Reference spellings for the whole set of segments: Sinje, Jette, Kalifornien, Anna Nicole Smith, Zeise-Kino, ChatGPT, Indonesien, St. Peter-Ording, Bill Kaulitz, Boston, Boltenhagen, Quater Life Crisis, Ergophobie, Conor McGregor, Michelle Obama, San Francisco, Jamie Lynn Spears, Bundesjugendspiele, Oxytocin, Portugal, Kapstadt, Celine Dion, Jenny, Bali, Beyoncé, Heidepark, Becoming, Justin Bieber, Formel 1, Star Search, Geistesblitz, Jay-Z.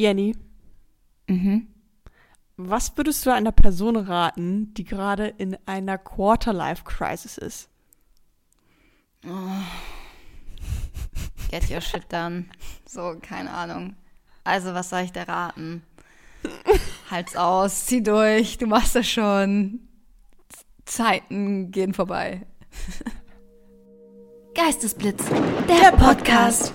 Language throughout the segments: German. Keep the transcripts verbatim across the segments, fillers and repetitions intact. Jenny, mhm. was würdest du einer Person raten, die gerade in einer Quarter-Life-Crisis ist? Oh. Get your shit done. So, keine Ahnung. Also, was soll ich dir raten? Halt's aus, zieh durch, du machst das schon. Zeiten gehen vorbei. Geistesblitz, der Podcast.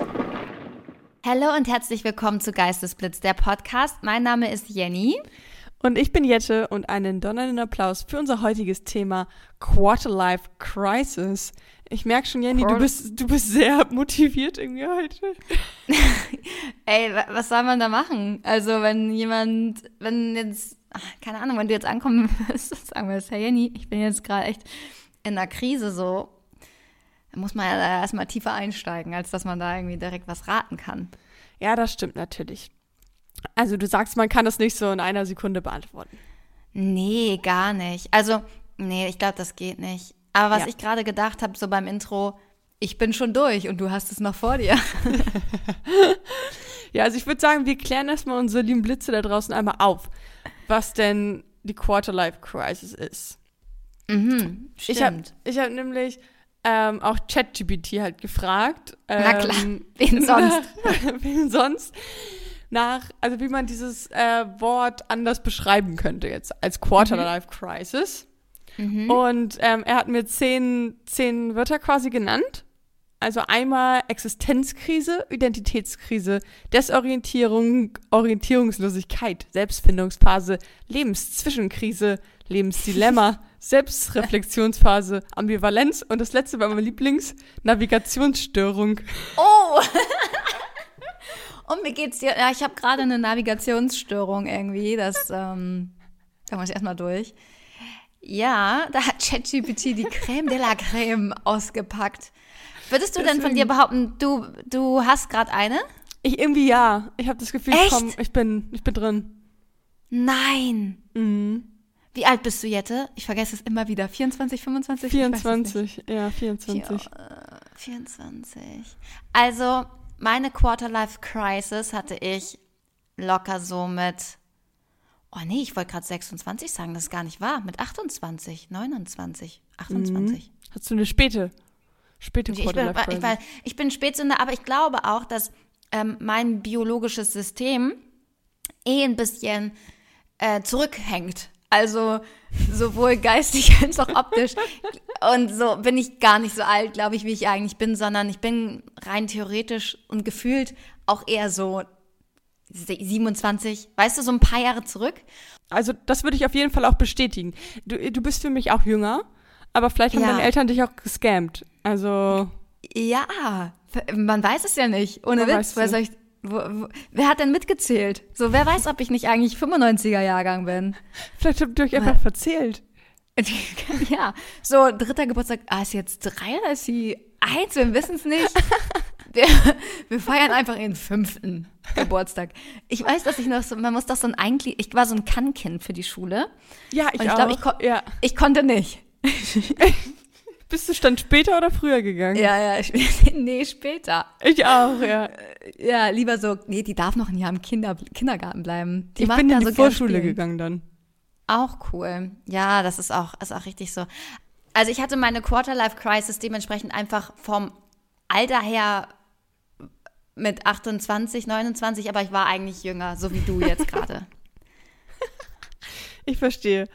Hallo und herzlich willkommen zu Geistesblitz, der Podcast. Mein Name ist Jenny. Und ich bin Jette und einen donnernden Applaus für unser heutiges Thema Quarterlife Crisis. Ich merke schon, Jenny, Quart- du bist, du bist sehr motiviert irgendwie heute. Ey, wa- was soll man da machen? Also wenn jemand, wenn jetzt, ach, keine Ahnung, wenn du jetzt ankommen wirst, sagen wir jetzt, hey Jenny, ich bin jetzt gerade echt in einer Krise so, dann muss man ja erstmal tiefer einsteigen, als dass man da irgendwie direkt was raten kann. Ja, das stimmt natürlich. Also du sagst, man kann das nicht so in einer Sekunde beantworten. Nee, gar nicht. Also, nee, ich glaube, das geht nicht. Aber was ja. ich gerade gedacht habe, so beim Intro, ich bin schon durch und du hast es noch vor dir. Ja, also ich würde sagen, wir klären erstmal unsere lieben Blitze da draußen einmal auf, was denn die Quarter-Life-Crisis ist. Mhm, stimmt. Ich habe ich hab nämlich... Ähm, auch ChatGPT halt gefragt. Ähm, Na klar, wen sonst? wen sonst? Nach, also wie man dieses äh, Wort anders beschreiben könnte jetzt als Quarter-Life-Crisis. Mhm. Und ähm, er hat mir zehn, zehn Wörter quasi genannt. Also einmal Existenzkrise, Identitätskrise, Desorientierung, Orientierungslosigkeit, Selbstfindungsphase, Lebenszwischenkrise, Lebensdilemma, Selbstreflexionsphase, Ambivalenz und das letzte war mein Lieblings, Navigationsstörung. Oh! Und mir geht's dir, ja, ich habe gerade eine Navigationsstörung irgendwie, das, ähm, da muss ich erstmal durch. Ja, da hat ChatGPT die Creme de la Creme ausgepackt. Würdest du Deswegen. denn von dir behaupten, du, du hast gerade eine? Ich irgendwie ja. Ich habe das Gefühl, Echt? komm, ich bin, ich bin drin. Nein. Mhm. Wie alt bist du, Jette? Ich vergesse es immer wieder. vierundzwanzig, fünfundzwanzig? vierundzwanzig, ja, vierundzwanzig. vierundzwanzig. Also, meine Quarter-Life-Crisis hatte ich locker so mit, oh nee, ich wollte gerade sechsundzwanzig sagen, das ist gar nicht wahr. Mit achtundzwanzig, neunundzwanzig, achtundzwanzig. Mhm. Hast du eine späte? Späte Quarter-Life-Crisis. Ich bin, ich, ich bin Spätsünder, aber ich glaube auch, dass ähm, mein biologisches System eh ein bisschen äh, zurückhängt. Also sowohl geistig als auch optisch. Und so bin ich gar nicht so alt, glaube ich, wie ich eigentlich bin, sondern ich bin rein theoretisch und gefühlt auch eher so siebenundzwanzig, weißt du, so ein paar Jahre zurück. Also das würde ich auf jeden Fall auch bestätigen. Du, du bist für mich auch jünger. Aber vielleicht haben ja. deine Eltern dich auch gescammt, also... Ja, man weiß es ja nicht, ohne man Witz. Weiß ich, wo, wo, wer hat denn mitgezählt? So, wer weiß, ob ich nicht eigentlich fünfundneunziger-Jahrgang bin? Vielleicht habt ihr euch einfach verzählt. Ja, so dritter Geburtstag, ah, ist jetzt drei oder ist sie eins? Wir wissen es nicht. Wir, wir feiern einfach ihren fünften Geburtstag. Ich weiß, dass ich noch so, man muss doch so ein Einklied... Ich war so ein Kannkind für die Schule. Ja, ich, ich auch. Glaub, ich, ko- ja. ich konnte nicht. Bist du dann später oder früher gegangen? Ja, ja, ich, nee, später. Ich auch, ja. Ja, lieber so, nee, die darf noch ein Jahr im Kinder, Kindergarten bleiben. Die ich bin in so die Vorschule gegangen dann. Auch cool. Ja, das ist auch, ist auch richtig so. Also ich hatte meine Quarter-Life-Crisis dementsprechend einfach vom Alter her mit achtundzwanzig, neunundzwanzig, aber ich war eigentlich jünger, so wie du jetzt gerade. Ich verstehe.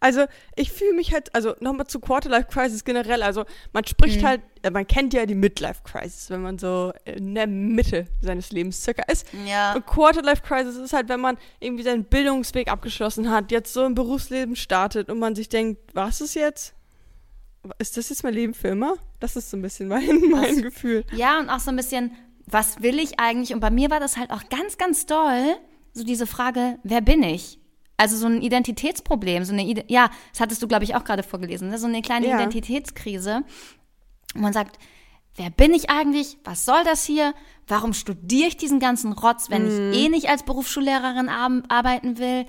Also ich fühle mich halt, also nochmal zu Quarter-Life-Crisis generell, also man spricht mhm. halt, man kennt ja die Midlife-Crisis, wenn man so in der Mitte seines Lebens circa ist. Ja. Und Quarter-Life-Crisis ist halt, wenn man irgendwie seinen Bildungsweg abgeschlossen hat, jetzt so im Berufsleben startet und man sich denkt, was ist jetzt? Ist das jetzt mein Leben für immer? Das ist so ein bisschen mein, mein was, Gefühl. Ja, und auch so ein bisschen, was will ich eigentlich? Und bei mir war das halt auch ganz, ganz doll, so diese Frage, wer bin ich? Also so ein Identitätsproblem, so eine Ide- ja, das hattest du, glaube ich, auch gerade vorgelesen, ne? So eine kleine ja. Identitätskrise. Und man sagt, wer bin ich eigentlich? Was soll das hier? Warum studiere ich diesen ganzen Rotz, wenn hm. ich eh nicht als Berufsschullehrerin ar- arbeiten will?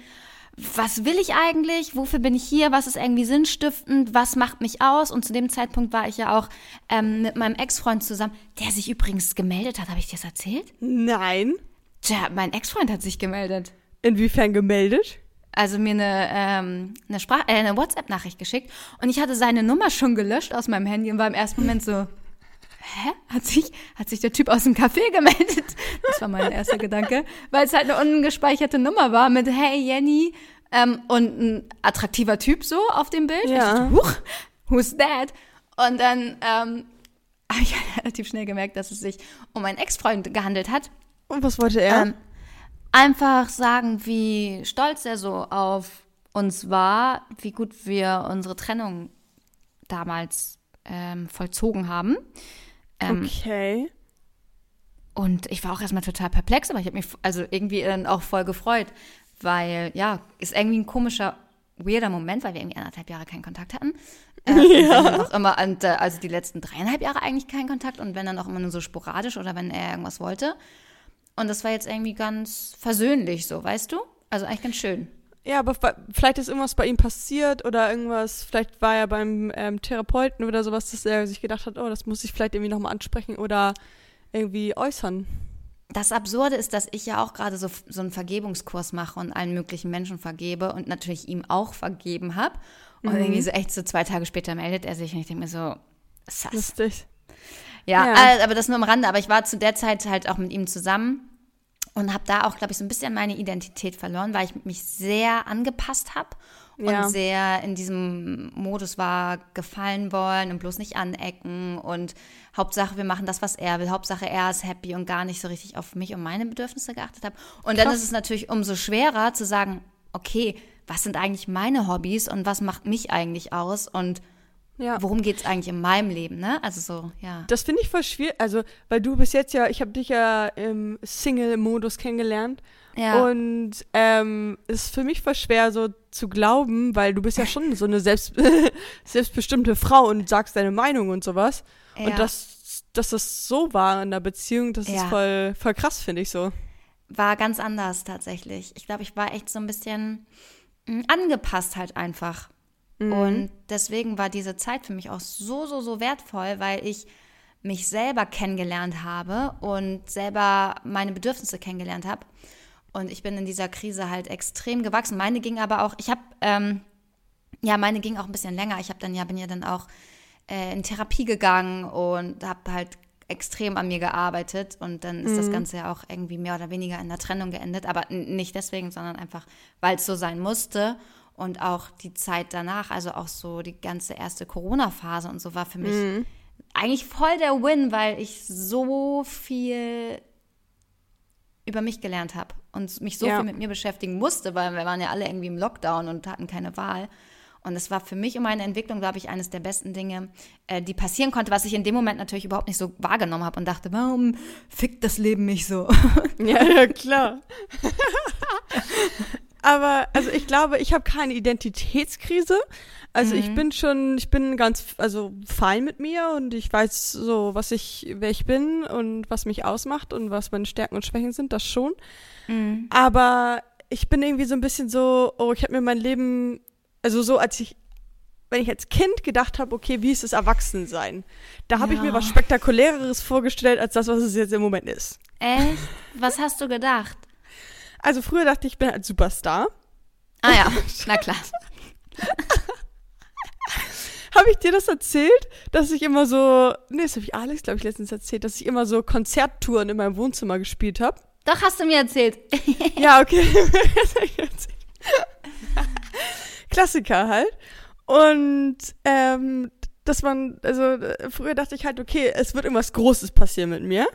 Was will ich eigentlich? Wofür bin ich hier? Was ist irgendwie sinnstiftend? Was macht mich aus? Und zu dem Zeitpunkt war ich ja auch ähm, mit meinem Ex-Freund zusammen, der sich übrigens gemeldet hat. Habe ich dir das erzählt? Nein. Tja, mein Ex-Freund hat sich gemeldet. Inwiefern gemeldet? Also mir eine, ähm, eine, Sprach- äh, eine WhatsApp-Nachricht geschickt und ich hatte seine Nummer schon gelöscht aus meinem Handy und war im ersten Moment so, hä? Hat sich, hat sich der Typ aus dem Café gemeldet? Das war mein erster Gedanke, weil es halt eine ungespeicherte Nummer war mit Hey Jenny ähm, und ein attraktiver Typ so auf dem Bild. Ja. Ich dachte, huch, who's that? Und dann ähm, habe ich relativ schnell gemerkt, dass es sich um einen Ex-Freund gehandelt hat. Und was wollte er? Ähm, einfach sagen, wie stolz er so auf uns war, wie gut wir unsere Trennung damals ähm, vollzogen haben. Ähm, okay. Und ich war auch erstmal total perplex, aber ich habe mich also irgendwie dann auch voll gefreut, weil, ja, ist irgendwie ein komischer, weirder Moment, weil wir irgendwie anderthalb Jahre keinen Kontakt hatten. Äh, ja. Auch immer, und, äh, also die letzten dreieinhalb Jahre eigentlich keinen Kontakt und wenn dann auch immer nur so sporadisch oder wenn er irgendwas wollte. Und das war jetzt irgendwie ganz versöhnlich so, weißt du? Also eigentlich ganz schön. Ja, aber vielleicht ist irgendwas bei ihm passiert oder irgendwas, vielleicht war er beim ähm, Therapeuten oder sowas, dass er sich gedacht hat, oh, das muss ich vielleicht irgendwie nochmal ansprechen oder irgendwie äußern. Das Absurde ist, dass ich ja auch gerade so, so einen Vergebungskurs mache und allen möglichen Menschen vergebe und natürlich ihm auch vergeben habe. Und mhm. irgendwie so echt so zwei Tage später meldet er sich und ich denke mir so, sass. Lustig. Ja, ja, aber das nur am Rande. Aber ich war zu der Zeit halt auch mit ihm zusammen und habe da auch, glaube ich, so ein bisschen meine Identität verloren, weil ich mich sehr angepasst habe ja. und sehr in diesem Modus war, gefallen wollen und bloß nicht anecken und Hauptsache, wir machen das, was er will. Hauptsache, er ist happy und gar nicht so richtig auf mich und meine Bedürfnisse geachtet habe. Und Krass. Dann ist es natürlich umso schwerer zu sagen, okay, was sind eigentlich meine Hobbys und was macht mich eigentlich aus und ja. worum geht's eigentlich in meinem Leben, ne? Also so, ja. Das finde ich voll schwierig, also, weil du bist jetzt ja, ich habe dich ja im Single-Modus kennengelernt ja. und es ähm, ist für mich voll schwer so zu glauben, weil du bist ja schon so eine selbst, selbstbestimmte Frau und sagst deine Meinung und sowas ja. und dass, dass das so war in der Beziehung, das ja. ist voll, voll krass, finde ich so. War ganz anders tatsächlich. Ich glaube, ich war echt so ein bisschen angepasst halt einfach. Und deswegen war diese Zeit für mich auch so, so, so wertvoll, weil ich mich selber kennengelernt habe und selber meine Bedürfnisse kennengelernt habe. Und ich bin in dieser Krise halt extrem gewachsen. Meine ging aber auch, ich habe, ähm, ja, meine ging auch ein bisschen länger. Ich habe dann ja, bin ja dann auch äh, in Therapie gegangen und habe halt extrem an mir gearbeitet. Und dann ist mhm. das Ganze ja auch irgendwie mehr oder weniger in der Trennung geendet. Aber nicht deswegen, sondern einfach, weil es so sein musste. Und auch die Zeit danach, also auch so die ganze erste Corona-Phase und so, war für mich mhm. eigentlich voll der Win, weil ich so viel über mich gelernt habe und mich so ja. viel mit mir beschäftigen musste, weil wir waren ja alle irgendwie im Lockdown und hatten keine Wahl. Und es war für mich und meine Entwicklung, glaube ich, eines der besten Dinge, äh, die passieren konnte, was ich in dem Moment natürlich überhaupt nicht so wahrgenommen habe und dachte, warum fickt das Leben mich so? Ja, ja, klar. Aber, also ich glaube, ich habe keine Identitätskrise. Also mhm. ich bin schon, ich bin ganz, also fein mit mir und ich weiß so, was ich, wer ich bin und was mich ausmacht und was meine Stärken und Schwächen sind, das schon. Mhm. Aber ich bin irgendwie so ein bisschen so, oh, ich habe mir mein Leben, also so als ich, wenn ich als Kind gedacht habe, okay, wie ist das Erwachsensein? Da habe ja. ich mir was Spektakuläreres vorgestellt, als das, was es jetzt im Moment ist. Echt? Was hast du gedacht? Also früher dachte ich, ich bin halt Superstar. Ah ja, na klar. Habe ich dir das erzählt, dass ich immer so, nee, das habe ich Alex, glaube ich, letztens erzählt, dass ich immer so Konzerttouren in meinem Wohnzimmer gespielt habe? Doch, hast du mir erzählt. Ja, okay. Das habe ich erzählt. Klassiker halt. Und ähm, dass man, also früher dachte ich halt, okay, es wird irgendwas Großes passieren mit mir.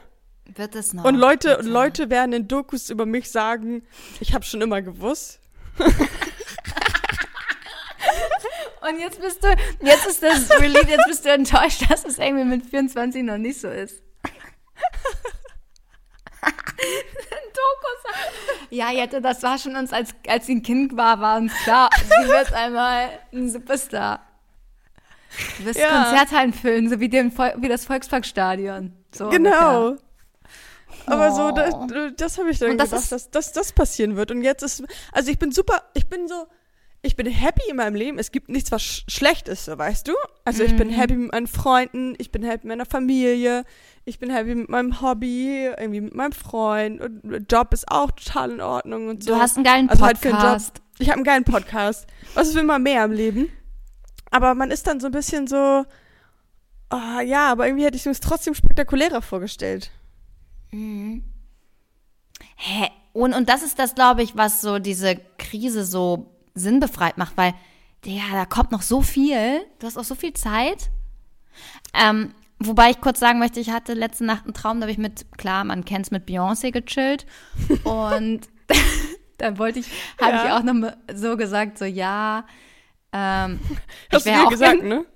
Wird es noch? Und Leute, und Leute werden in Dokus über mich sagen, ich habe schon immer gewusst. Und jetzt bist du, jetzt ist das Relief, jetzt bist du enttäuscht, dass es irgendwie mit vierundzwanzig noch nicht so ist. Dokus. Ja, Jette, das war schon uns, als, als sie ein Kind war, war uns klar, sie wird einmal ein Superstar. Du wirst ja. Konzerthallen füllen, so wie, den, wie das Volksparkstadion. So genau. Ungefähr. Aber oh. so, das, das habe ich dann und gedacht, das dass, dass das passieren wird. Und jetzt ist, also ich bin super, ich bin so, ich bin happy in meinem Leben. Es gibt nichts, was sch- schlecht ist, so, weißt du? Also ich mhm. bin happy mit meinen Freunden, ich bin happy mit meiner Familie, ich bin happy mit meinem Hobby, irgendwie mit meinem Freund. Und Job ist auch total in Ordnung und so. Du hast einen geilen also Podcast. Halt für einen Job. Ich habe einen geilen Podcast. Was will man mehr im Leben? Aber man ist dann so ein bisschen so, oh, ja, aber irgendwie hätte ich es trotzdem spektakulärer vorgestellt. Mhm. Hä? Und, und das ist das, glaube ich, was so diese Krise so sinnbefreit macht, weil, ja, da kommt noch so viel. Du hast auch so viel Zeit. Ähm, wobei ich kurz sagen möchte, ich hatte letzte Nacht einen Traum, da habe ich mit, klar, man kennt's, mit Beyoncé gechillt. Und dann wollte ich, habe ja. ich auch noch so gesagt, so, ja. Ähm, hast ich du mir auch gesagt, gern, ne?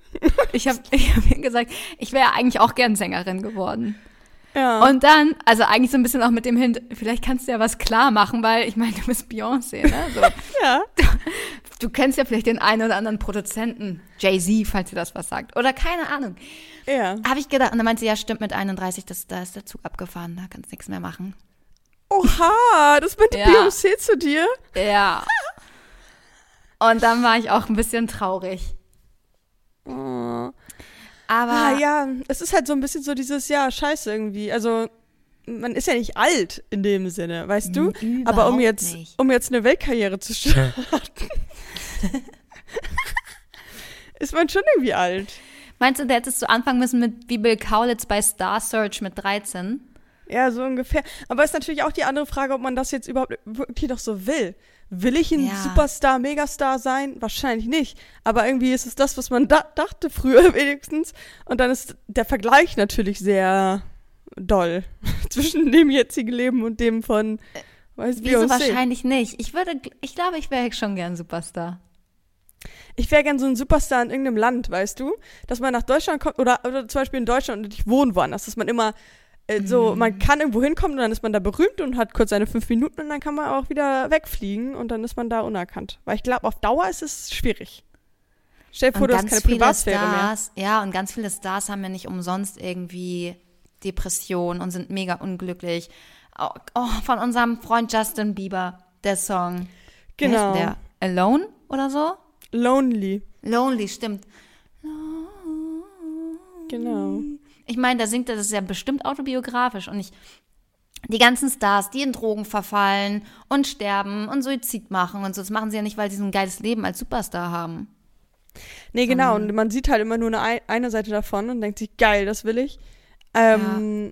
ich habe ich hab mir gesagt, ich wäre eigentlich auch gern Sängerin geworden. Ja. Und dann, also eigentlich so ein bisschen auch mit dem Hint, vielleicht kannst du ja was klar machen, weil ich meine, du bist Beyoncé, ne? So. Ja. Du, du kennst ja vielleicht den einen oder anderen Produzenten, Jay-Z, falls ihr das was sagt. Oder keine Ahnung. Ja. Habe ich gedacht. Und dann meinte sie, ja stimmt, mit einunddreißig, das, da ist der Zug abgefahren, da kannst du nichts mehr machen. Oha, das meinte ja. Beyoncé zu dir? Ja. Und dann war ich auch ein bisschen traurig. Oh. Aber ah, ja, es ist halt so ein bisschen so dieses, ja, scheiße irgendwie. Also, man ist ja nicht alt in dem Sinne, weißt du? Überhaupt aber um jetzt, nicht. um jetzt eine Weltkarriere zu starten, ist man schon irgendwie alt. Meinst du, da hättest du anfangen müssen mit wie Bill Kaulitz bei Star Search mit dreizehn? Ja, so ungefähr. Aber ist natürlich auch die andere Frage, ob man das jetzt überhaupt wirklich noch so will. Will ich ein ja. Superstar, Megastar sein? Wahrscheinlich nicht. Aber irgendwie ist es das, was man da- dachte früher wenigstens. Und dann ist der Vergleich natürlich sehr doll zwischen dem jetzigen Leben und dem von, weiß wie Wieso wahrscheinlich nicht? Ich würde, ich glaube, ich wäre schon gern Superstar. Ich wäre gern so ein Superstar in irgendeinem Land, weißt du? Dass man nach Deutschland kommt oder, oder zum Beispiel in Deutschland und ich wohne woanders, dass man immer so, man kann irgendwo hinkommen und dann ist man da berühmt und hat kurz seine fünf Minuten und dann kann man auch wieder wegfliegen und dann ist man da unerkannt. Weil ich glaube, auf Dauer ist es schwierig. Stell dir vor, du hast keine Privatsphäre mehr. Ja, und ganz viele Stars haben ja nicht umsonst irgendwie Depressionen und sind mega unglücklich. Oh, oh, von unserem Freund Justin Bieber, der Song. Genau. Der Alone oder so? Lonely. Lonely, stimmt. Genau. Ich meine, da singt er, das ist ja bestimmt autobiografisch und ich, die ganzen Stars, die in Drogen verfallen und sterben und Suizid machen und so, das machen sie ja nicht, weil sie so ein geiles Leben als Superstar haben. Nee, so. Genau, und man sieht halt immer nur eine, eine Seite davon und denkt sich, geil, das will ich. Ähm,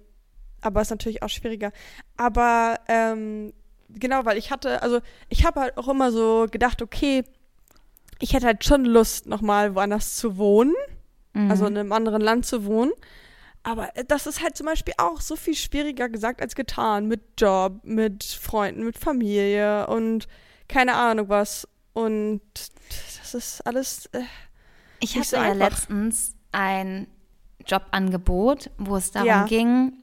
ja. Aber ist natürlich auch schwieriger. Aber ähm, genau, weil ich hatte, also ich habe halt auch immer so gedacht, okay, ich hätte halt schon Lust, nochmal woanders zu wohnen, mhm. also in einem anderen Land zu wohnen. Aber das ist halt zum Beispiel auch so viel schwieriger gesagt als getan mit Job, mit Freunden, mit Familie und keine Ahnung was. Und das ist alles äh, ich nicht so einfach. Ich hatte ja letztens ein Jobangebot, wo es darum ja. ging,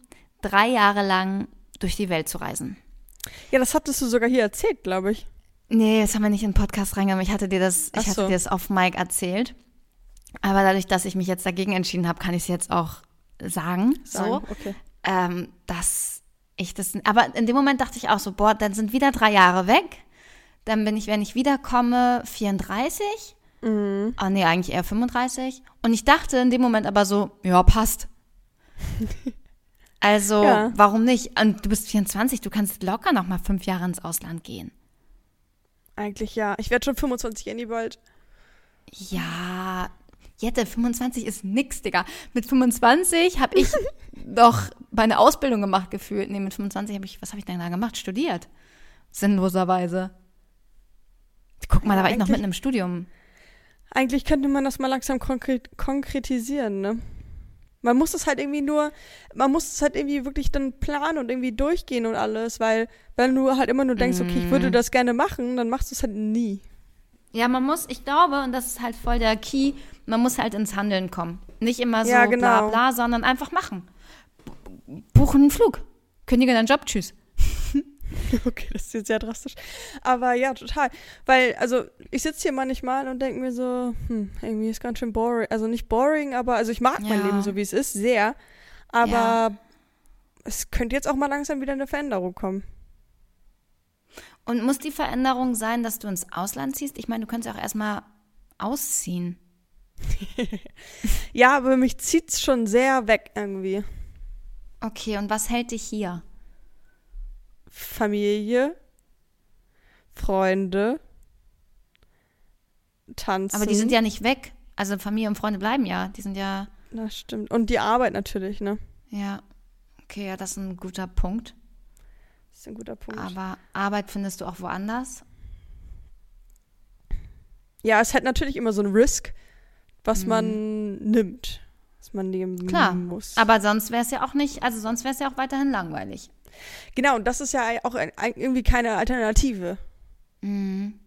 drei Jahre lang durch die Welt zu reisen. Ja, das hattest du sogar hier erzählt, glaube ich. Nee, das haben wir nicht in den Podcast reingegangen. Ich hatte dir das, ich hatte dir das auf Mike erzählt. Aber dadurch, dass ich mich jetzt dagegen entschieden habe, kann ich es jetzt auch Sagen, sagen, so, okay. ähm, dass ich das, aber in dem Moment dachte ich auch so, boah, dann sind wieder drei Jahre weg, dann bin ich, wenn ich wiederkomme, vierunddreißig, mhm. oh nee, eigentlich eher fünfunddreißig und ich dachte in dem Moment aber so, ja, passt. Also, ja. warum nicht? Und du bist vierundzwanzig, du kannst locker nochmal fünf Jahre ins Ausland gehen. Eigentlich ja, ich werde schon fünfundzwanzig, Jenny, bald. Ja, Jette, fünfundzwanzig ist nix, Digga. Mit fünfundzwanzig habe ich doch meine Ausbildung gemacht gefühlt. Nee, mit fünfundzwanzig habe ich, was habe ich denn da gemacht? Studiert. Sinnloserweise. Guck mal, ja, da war ich noch mitten im Studium. Eigentlich könnte man das mal langsam konkret, konkretisieren, ne? Man muss es halt irgendwie nur, man muss es halt irgendwie wirklich dann planen und irgendwie durchgehen und alles, weil wenn du halt immer nur denkst, mm. okay, ich würde das gerne machen, dann machst du es halt nie. Ja, man muss, ich glaube, und das ist halt voll der Key, man muss halt ins Handeln kommen. Nicht immer so ja, genau. bla bla, sondern einfach machen. Buchen einen Flug, kündige deinen Job, tschüss. Okay, das ist jetzt sehr drastisch. Aber ja, total. Weil, also, ich sitze hier manchmal und denke mir so, hm, irgendwie ist ganz schön boring. Also nicht boring, aber, also ich mag ja. mein Leben so, wie es ist, sehr. Aber ja. es könnte jetzt auch mal langsam wieder eine Veränderung kommen. Und muss die Veränderung sein, dass du ins Ausland ziehst? Ich meine, du könntest ja auch erstmal ausziehen. Ja, aber mich zieht es schon sehr weg irgendwie. Okay, und was hält dich hier? Familie, Freunde, Tanzen. Aber die sind ja nicht weg. Also Familie und Freunde bleiben ja. Die sind ja... Das stimmt. Und die Arbeit natürlich, ne? Ja. Okay, ja, das ist ein guter Punkt. Das ist ein guter Punkt. Aber Arbeit findest du auch woanders? Ja, es hat natürlich immer so ein Risk, was mhm. man nimmt, was man nehmen Klar. muss. Klar, aber sonst wäre es ja auch nicht, also sonst wäre es ja auch weiterhin langweilig. Genau, und das ist ja auch ein, ein, irgendwie keine Alternative. Mhm.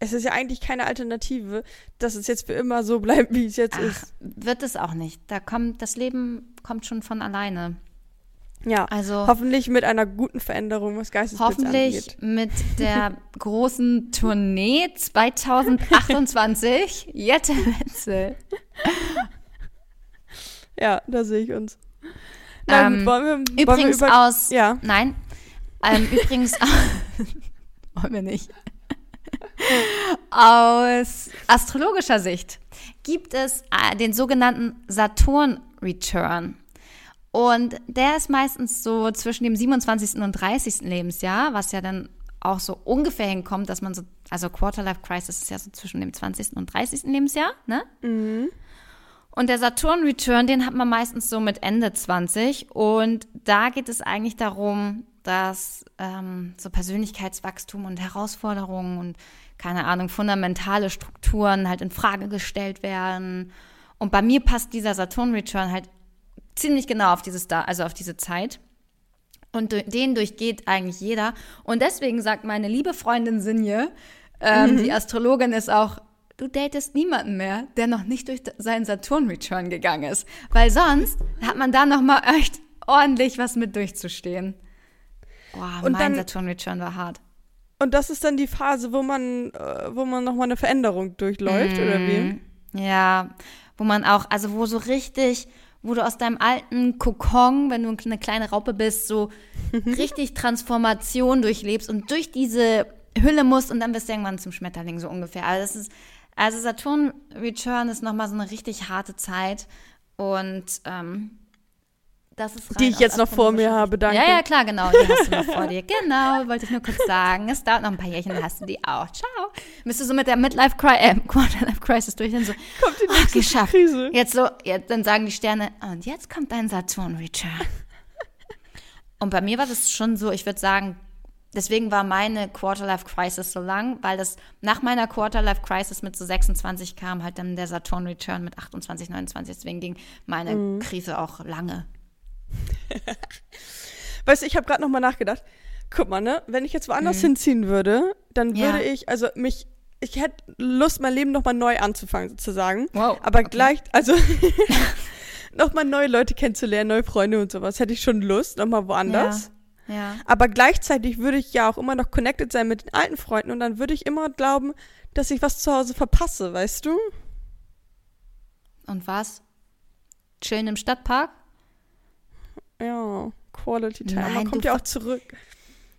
Es ist ja eigentlich keine Alternative, dass es jetzt für immer so bleibt, wie es jetzt Ach, ist. Wird es auch nicht. Da kommt, das Leben kommt schon von alleine. Ja, also hoffentlich mit einer guten Veränderung, was Geistesblitz angeht. Hoffentlich mit der großen Tournee zwanzig achtundzwanzig, Jette Wenzel. Ja, da sehe ich uns. Na ähm, gut, wollen wir, übrigens wollen wir über, aus, ja. nein, ähm, übrigens aus, wollen wir nicht. Aus astrologischer Sicht gibt es den sogenannten Saturn Return. Und der ist meistens so zwischen dem siebenundzwanzigsten und dreißigsten Lebensjahr, was ja dann auch so ungefähr hinkommt, dass man so, also Quarterlife-Crisis ist ja so zwischen dem zwanzigsten und dreißigsten Lebensjahr, ne? Mhm. Und der Saturn-Return, den hat man meistens so mit Ende zwanzig. Und da geht es eigentlich darum, dass ähm, so Persönlichkeitswachstum und Herausforderungen und, keine Ahnung, fundamentale Strukturen halt in Frage gestellt werden. Und bei mir passt dieser Saturn-Return halt ziemlich genau auf dieses da, also auf diese Zeit. Und den durchgeht eigentlich jeder. Und deswegen sagt meine liebe Freundin Sinje, ähm, mhm. die Astrologin ist auch, du datest niemanden mehr, der noch nicht durch seinen Saturn-Return gegangen ist. Weil sonst hat man da nochmal echt ordentlich was mit durchzustehen. Boah, und mein Saturn-Return war hart. Und das ist dann die Phase, wo man, wo man nochmal eine Veränderung durchläuft, mhm. oder wie? Ja, wo man auch, also wo so richtig... wo du aus deinem alten Kokon, wenn du eine kleine Raupe bist, so richtig Transformation durchlebst und durch diese Hülle musst und dann bist du irgendwann zum Schmetterling, so ungefähr. Also, das ist, also Saturn Return ist nochmal so eine richtig harte Zeit und ähm, das ist rein. Die ich jetzt noch vor mir habe, danke. Ja, ja, klar, genau, die hast du noch vor dir. Genau, wollte ich nur kurz sagen. Es dauert noch ein paar Jährchen, dann hast du die auch. Ciao. Bist du so mit der Midlife äh, Quarterlife-Crisis durch, dann so, kommt die nächste oh, geschafft. Krise. Jetzt so, jetzt, dann sagen die Sterne, und jetzt kommt dein Saturn-Return. Und bei mir war das schon so, ich würde sagen, deswegen war meine Quarterlife-Crisis so lang, weil das nach meiner Quarterlife-Crisis mit so sechsundzwanzig kam halt dann der Saturn-Return mit achtundzwanzig, neunundzwanzig. Deswegen ging meine mhm. Krise auch lange. Weißt du, ich habe gerade nochmal nachgedacht. Guck mal, ne, wenn ich jetzt woanders mhm. hinziehen würde, dann ja. würde ich, also mich, ich hätte Lust, mein Leben nochmal neu anzufangen, sozusagen. Wow. Aber okay. gleich, also nochmal neue Leute kennenzulernen, neue Freunde und sowas, hätte ich schon Lust, nochmal woanders. Ja. Ja. Aber gleichzeitig würde ich ja auch immer noch connected sein mit den alten Freunden und dann würde ich immer glauben, dass ich was zu Hause verpasse, weißt du? Und was? Chillen im Stadtpark? Ja, Quality Time. Nein, man kommt ja auch zurück.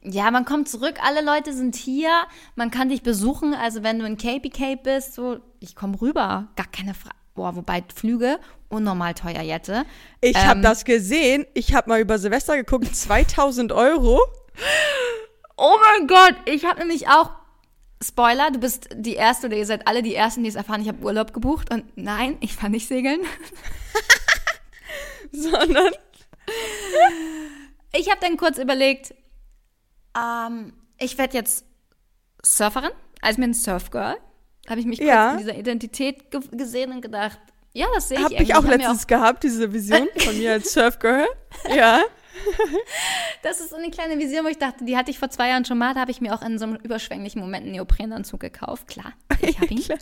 Ja, man kommt zurück, alle Leute sind hier, man kann dich besuchen, also wenn du in K P K bist, so, ich komme rüber, gar keine Frage. Boah, wobei Flüge, unnormal teuer, Jette. Ich ähm, habe das gesehen, ich habe mal über Silvester geguckt, zweitausend Euro. Oh mein Gott, ich habe nämlich auch, Spoiler, du bist die Erste oder ihr seid alle die Ersten, die es erfahren, ich habe Urlaub gebucht und nein, ich war nicht segeln. Sondern... Ich habe dann kurz überlegt, ähm, ich werde jetzt Surferin, also mir ein Surfgirl. Habe ich mich kurz ja. in dieser Identität ge- gesehen und gedacht, ja, das sehe ich. Hab ich auch letztens auch gehabt, diese Vision von mir als Surfgirl. Ja. Das ist so eine kleine Vision, wo ich dachte, die hatte ich vor zwei Jahren schon mal. Da habe ich mir auch in so einem überschwänglichen Moment einen Neoprenanzug gekauft. Klar, ich habe ihn. Klar.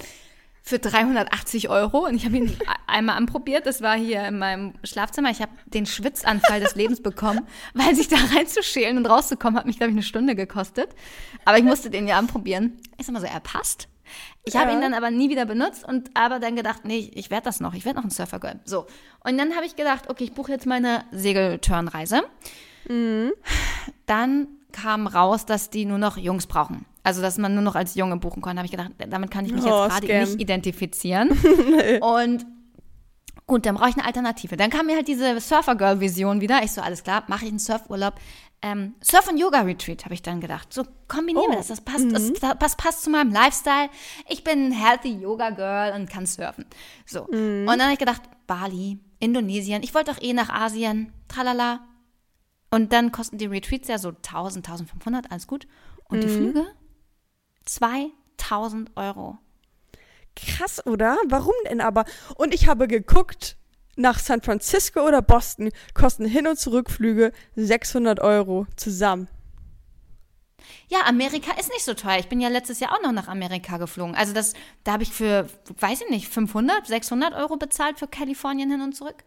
Für dreihundertachtzig Euro und ich habe ihn einmal anprobiert. Das war hier in meinem Schlafzimmer. Ich habe den Schwitzanfall des Lebens bekommen, weil sich da reinzuschälen und rauszukommen, hat mich, glaube ich, eine Stunde gekostet. Aber ich musste den ja anprobieren. Ich sag mal so, er passt. Ich ja. habe ihn dann aber nie wieder benutzt und aber dann gedacht, nee, ich werde das noch. Ich werde noch ein Surfergirl. So. Und dann habe ich gedacht, okay, ich buche jetzt meine Segel-Turn-Reise. Mhm. Dann kam raus, dass die nur noch Jungs brauchen. Also, dass man nur noch als Junge buchen konnte. Da habe ich gedacht, damit kann ich mich oh, jetzt gerade scam. nicht identifizieren. Nee. Und gut, dann brauche ich eine Alternative. Dann kam mir halt diese Surfer-Girl-Vision wieder. Ich so, alles klar, mache ich einen Surfurlaub. Ähm, Surf- und Yoga-Retreat, habe ich dann gedacht. So, kombinieren wir oh. das. Das passt, mhm. das, das passt zu meinem Lifestyle. Ich bin healthy Yoga-Girl und kann surfen. So. Mhm. Und dann habe ich gedacht, Bali, Indonesien. Ich wollte doch eh nach Asien. Tralala. Und dann kosten die Retreats ja so tausend, tausendfünfhundert, alles gut. Und mhm. die Flüge? zweitausend Euro. Krass, oder? Warum denn aber? Und ich habe geguckt, nach San Francisco oder Boston kosten Hin- und Zurückflüge sechshundert Euro zusammen. Ja, Amerika ist nicht so teuer. Ich bin ja letztes Jahr auch noch nach Amerika geflogen. Also das, da habe ich für, weiß ich nicht, fünfhundert, sechshundert Euro bezahlt für Kalifornien hin und zurück.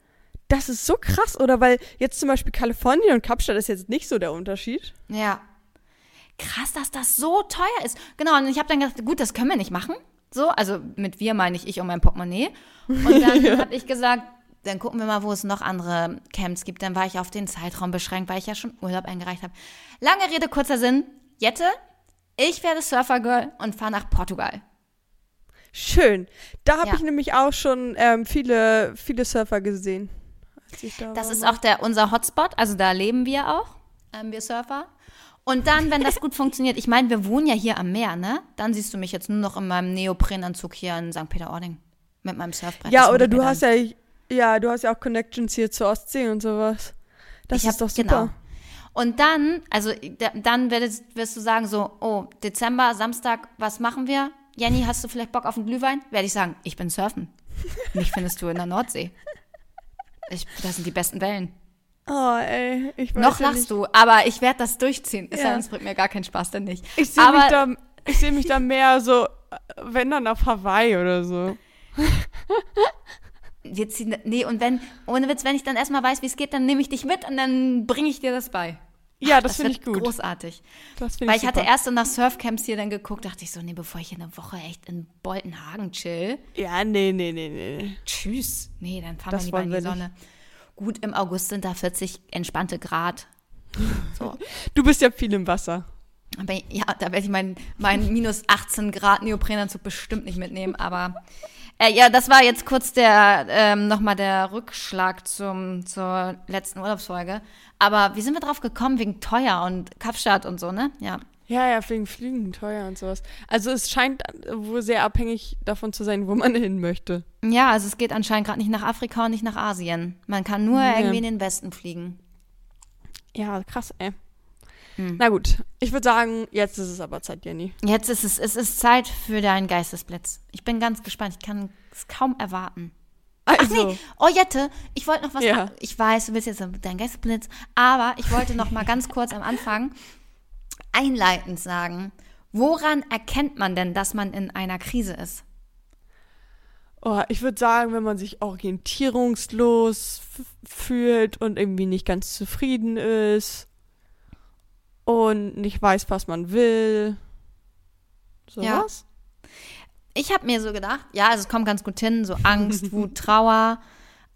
Das ist so krass, oder? Weil jetzt zum Beispiel Kalifornien und Kapstadt ist jetzt nicht so der Unterschied. Ja. Krass, dass das so teuer ist. Genau, und ich habe dann gedacht, gut, das können wir nicht machen. So, also mit wir meine ich ich und mein Portemonnaie. Und dann ja. habe ich gesagt, dann gucken wir mal, wo es noch andere Camps gibt. Dann war ich auf den Zeitraum beschränkt, weil ich ja schon Urlaub eingereicht habe. Lange Rede, kurzer Sinn. Jette, ich werde Surfergirl und fahre nach Portugal. Schön. Da habe ja. ich nämlich auch schon ähm, viele, viele Surfer gesehen. Da das ist auch der, unser Hotspot, also da leben wir auch, ähm, wir Surfer. Und dann, wenn das gut funktioniert, ich meine, wir wohnen ja hier am Meer, ne? Dann siehst du mich jetzt nur noch in meinem Neoprenanzug hier in Sankt Peter-Ording mit meinem Surfbrett. Ja, das oder du hast ja, ja, du hast ja auch Connections hier zur Ostsee und sowas. Das ich ist hab, doch super. Genau. Und dann, also dann wirst, wirst du sagen so, oh, Dezember, Samstag, was machen wir? Jenny, hast du vielleicht Bock auf einen Glühwein? Werde ich sagen, ich bin surfen. Mich findest du in der Nordsee. Ich, das sind die besten Wellen. Oh, ey. Ich weiß Noch ja lachst nicht. du, aber ich werde das durchziehen. Es ja. bringt mir gar keinen Spaß, denn nicht. Ich sehe mich, da, ich seh mich da mehr so, wenn dann auf Hawaii oder so. Wir ziehen, nee, und wenn, ohne Witz, wenn ich dann erstmal weiß, wie es geht, dann nehme ich dich mit und dann bringe ich dir das bei. Ja, das, das finde ich gut. Großartig. Das finde ich Weil ich super. hatte erst so nach Surfcamps hier dann geguckt, dachte ich so, nee, bevor ich hier eine Woche echt in Boltenhagen chill. Ja, nee, nee, nee, nee. Tschüss. Nee, dann fahren wir lieber in die Sonne. Nicht. Gut, im August sind da vierzig entspannte Grad. So. Du bist ja viel im Wasser. Aber ja, da werde ich meinen mein minus achtzehn Grad Neoprenanzug bestimmt nicht mitnehmen, aber äh, ja, das war jetzt kurz der, ähm, nochmal der Rückschlag zum, zur letzten Urlaubsfolge. Aber wie sind wir drauf gekommen? Wegen teuer und Kapstadt und so, ne? Ja. Ja, ja, wegen Flügen, teuer und sowas. Also es scheint wohl sehr abhängig davon zu sein, wo man hin möchte. Ja, also es geht anscheinend gerade nicht nach Afrika und nicht nach Asien. Man kann nur ja. irgendwie in den Westen fliegen. Ja, krass, ey. Hm. Na gut, ich würde sagen, jetzt ist es aber Zeit, Jenny. Jetzt ist es, es ist Zeit für deinen Geistesblitz. Ich bin ganz gespannt, ich kann es kaum erwarten. Also. Ach nee, oh Jette, ich wollte noch was, ja. a- ich weiß, du willst jetzt deinen Geistesblitz, aber ich wollte noch mal ganz kurz am Anfang einleitend sagen, woran erkennt man denn, dass man in einer Krise ist? Oh, ich würde sagen, wenn man sich orientierungslos f- fühlt und irgendwie nicht ganz zufrieden ist und nicht weiß, was man will. So ja. was? Ich habe mir so gedacht, ja, also es kommt ganz gut hin, so Angst, Wut, Trauer,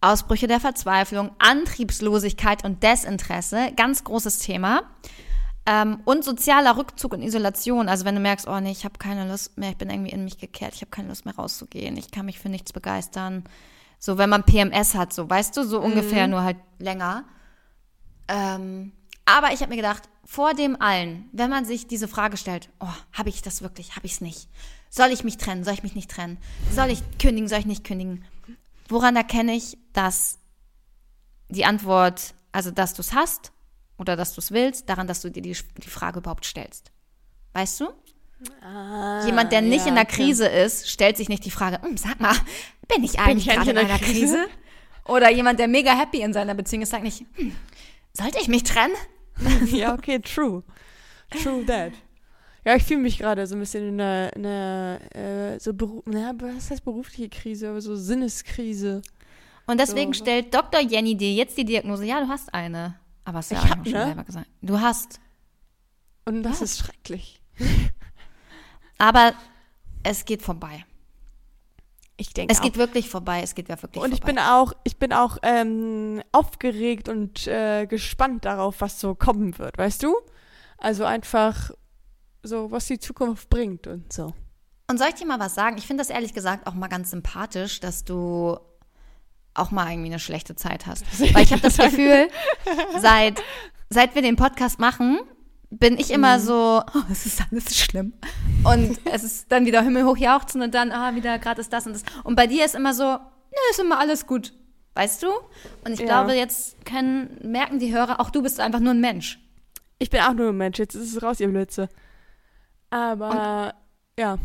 Ausbrüche der Verzweiflung, Antriebslosigkeit und Desinteresse, ganz großes Thema. Ähm, und sozialer Rückzug und Isolation, also wenn du merkst, oh nee, ich habe keine Lust mehr, ich bin irgendwie in mich gekehrt, ich habe keine Lust mehr rauszugehen, ich kann mich für nichts begeistern. So, wenn man P M S hat, so, weißt du, so ungefähr, mm. nur halt länger. Ähm, aber ich habe mir gedacht, vor dem allen, wenn man sich diese Frage stellt, oh, habe ich das wirklich, habe ich es nicht? Soll ich mich trennen, soll ich mich nicht trennen? Soll ich kündigen, soll ich nicht kündigen? Woran erkenne ich, dass die Antwort, also dass du es hast, oder dass du es willst, daran, dass du dir die, die Frage überhaupt stellst. Weißt du? Ah, jemand, der nicht ja, in der Krise okay. ist, stellt sich nicht die Frage, sag mal, bin ich eigentlich bin ich gerade in einer Krise? Krise? Oder jemand, der mega happy in seiner Beziehung ist, sagt nicht, hm, sollte ich mich trennen? Ja, okay, true. True that. Ja, ich fühle mich gerade so ein bisschen in einer, in einer äh, so Beru- na, was heißt berufliche Krise, aber so Sinneskrise. Und deswegen so. Stellt Doktor Jenny dir jetzt die Diagnose, ja, du hast eine. Aber hast du ja ich hab, schon ne? selber gesagt. Du hast. Und das ja. ist schrecklich. Aber es geht vorbei. Ich denke es auch. geht wirklich vorbei, es geht ja wirklich und vorbei. Und ich bin auch, ich bin auch ähm, aufgeregt und äh, gespannt darauf, was so kommen wird, weißt du? Also einfach so, was die Zukunft bringt und so. Und soll ich dir mal was sagen? Ich finde das ehrlich gesagt auch mal ganz sympathisch, dass du auch mal irgendwie eine schlechte Zeit hast. Weil ich habe das Gefühl, seit, seit wir den Podcast machen, bin ich immer so, oh, es ist alles schlimm. Und es ist dann wieder himmelhoch jauchzen und dann, ah, wieder gerade ist das und das. Und bei dir ist immer so, ne, ist immer alles gut, weißt du? Und ich ja. glaube, jetzt können, merken die Hörer, auch du bist einfach nur ein Mensch. Ich bin auch nur ein Mensch, jetzt ist es raus, ihr Blödse. Aber, und, ja.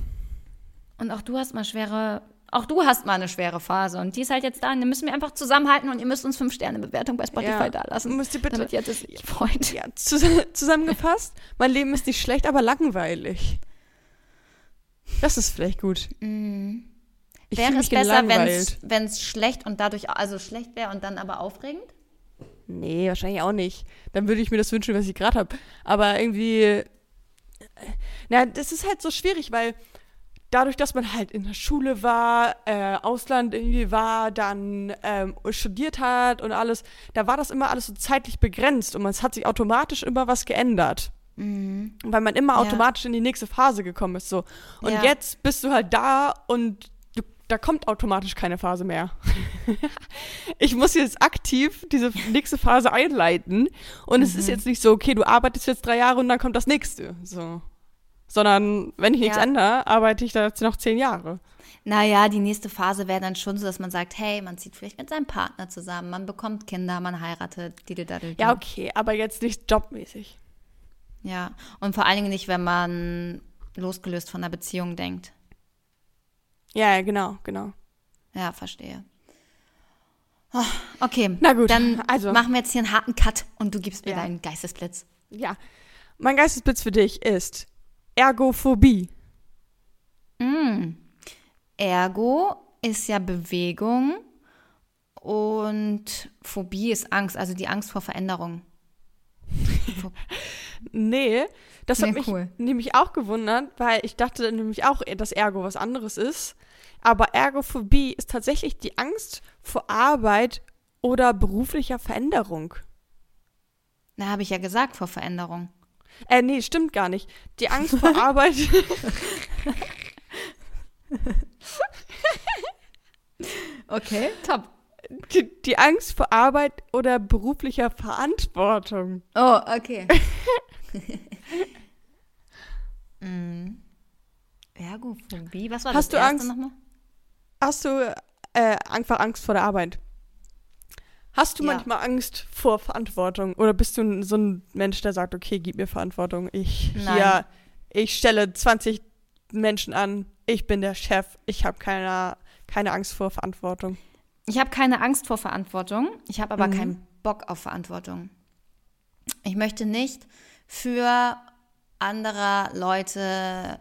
Und auch du hast mal schwere, auch du hast mal eine schwere Phase und die ist halt jetzt da und dann müssen wir einfach zusammenhalten und ihr müsst uns fünf Sterne Bewertung bei Spotify ja. da lassen. Müsst ihr bitte, damit ihr das lieb freut. Ja, zusammengefasst, mein Leben ist nicht schlecht, aber langweilig. Das ist vielleicht gut. Mm. Ich wäre es besser, wenn es schlecht und dadurch, also schlecht wäre und dann aber aufregend? Nee, wahrscheinlich auch nicht. Dann würde ich mir das wünschen, was ich gerade habe. Aber irgendwie, na, das ist halt so schwierig, weil dadurch, dass man halt in der Schule war, äh, Ausland irgendwie war, dann ähm, studiert hat und alles, da war das immer alles so zeitlich begrenzt und man, es hat sich automatisch immer was geändert. Mhm. Weil man immer ja. automatisch in die nächste Phase gekommen ist. So. Und ja. jetzt bist du halt da und du, da kommt automatisch keine Phase mehr. Ich muss jetzt aktiv diese nächste Phase einleiten und mhm. es ist jetzt nicht so, okay, du arbeitest jetzt drei Jahre und dann kommt das nächste. So. Sondern wenn ich nichts ja. ändere, arbeite ich da jetzt noch zehn Jahre. Naja, die nächste Phase wäre dann schon so, dass man sagt, hey, man zieht vielleicht mit seinem Partner zusammen, man bekommt Kinder, man heiratet, die die da. Ja, okay, aber jetzt nicht jobmäßig. Ja, und vor allen Dingen nicht, wenn man losgelöst von einer Beziehung denkt. Ja, genau, genau. Ja, verstehe. Oh, okay, na gut, dann also. machen wir jetzt hier einen harten Cut und du gibst mir ja. deinen Geistesblitz. Ja, mein Geistesblitz für dich ist Ergophobie. Mm. Ergo ist ja Bewegung und Phobie ist Angst, also die Angst vor Veränderung. nee, das nee, hat mich cool. nämlich auch gewundert, weil ich dachte nämlich auch, dass Ergo was anderes ist. Aber Ergophobie ist tatsächlich die Angst vor Arbeit oder beruflicher Veränderung. Na, habe ich ja gesagt, vor Veränderung. Äh, nee, stimmt gar nicht. Die Angst vor Arbeit. Okay, top. Die, die Angst vor Arbeit oder beruflicher Verantwortung. Oh, okay. mm. Ergophobie, was war hast das du Angst nochmal? Hast du äh, einfach Angst vor der Arbeit? Hast du ja. manchmal Angst vor Verantwortung? Oder bist du so ein Mensch, der sagt, okay, gib mir Verantwortung. Ich, hier, ich stelle zwanzig Menschen an, ich bin der Chef, ich habe keine, keine Angst vor Verantwortung. Ich habe keine Angst vor Verantwortung, ich habe aber mhm. keinen Bock auf Verantwortung. Ich möchte nicht für andere Leute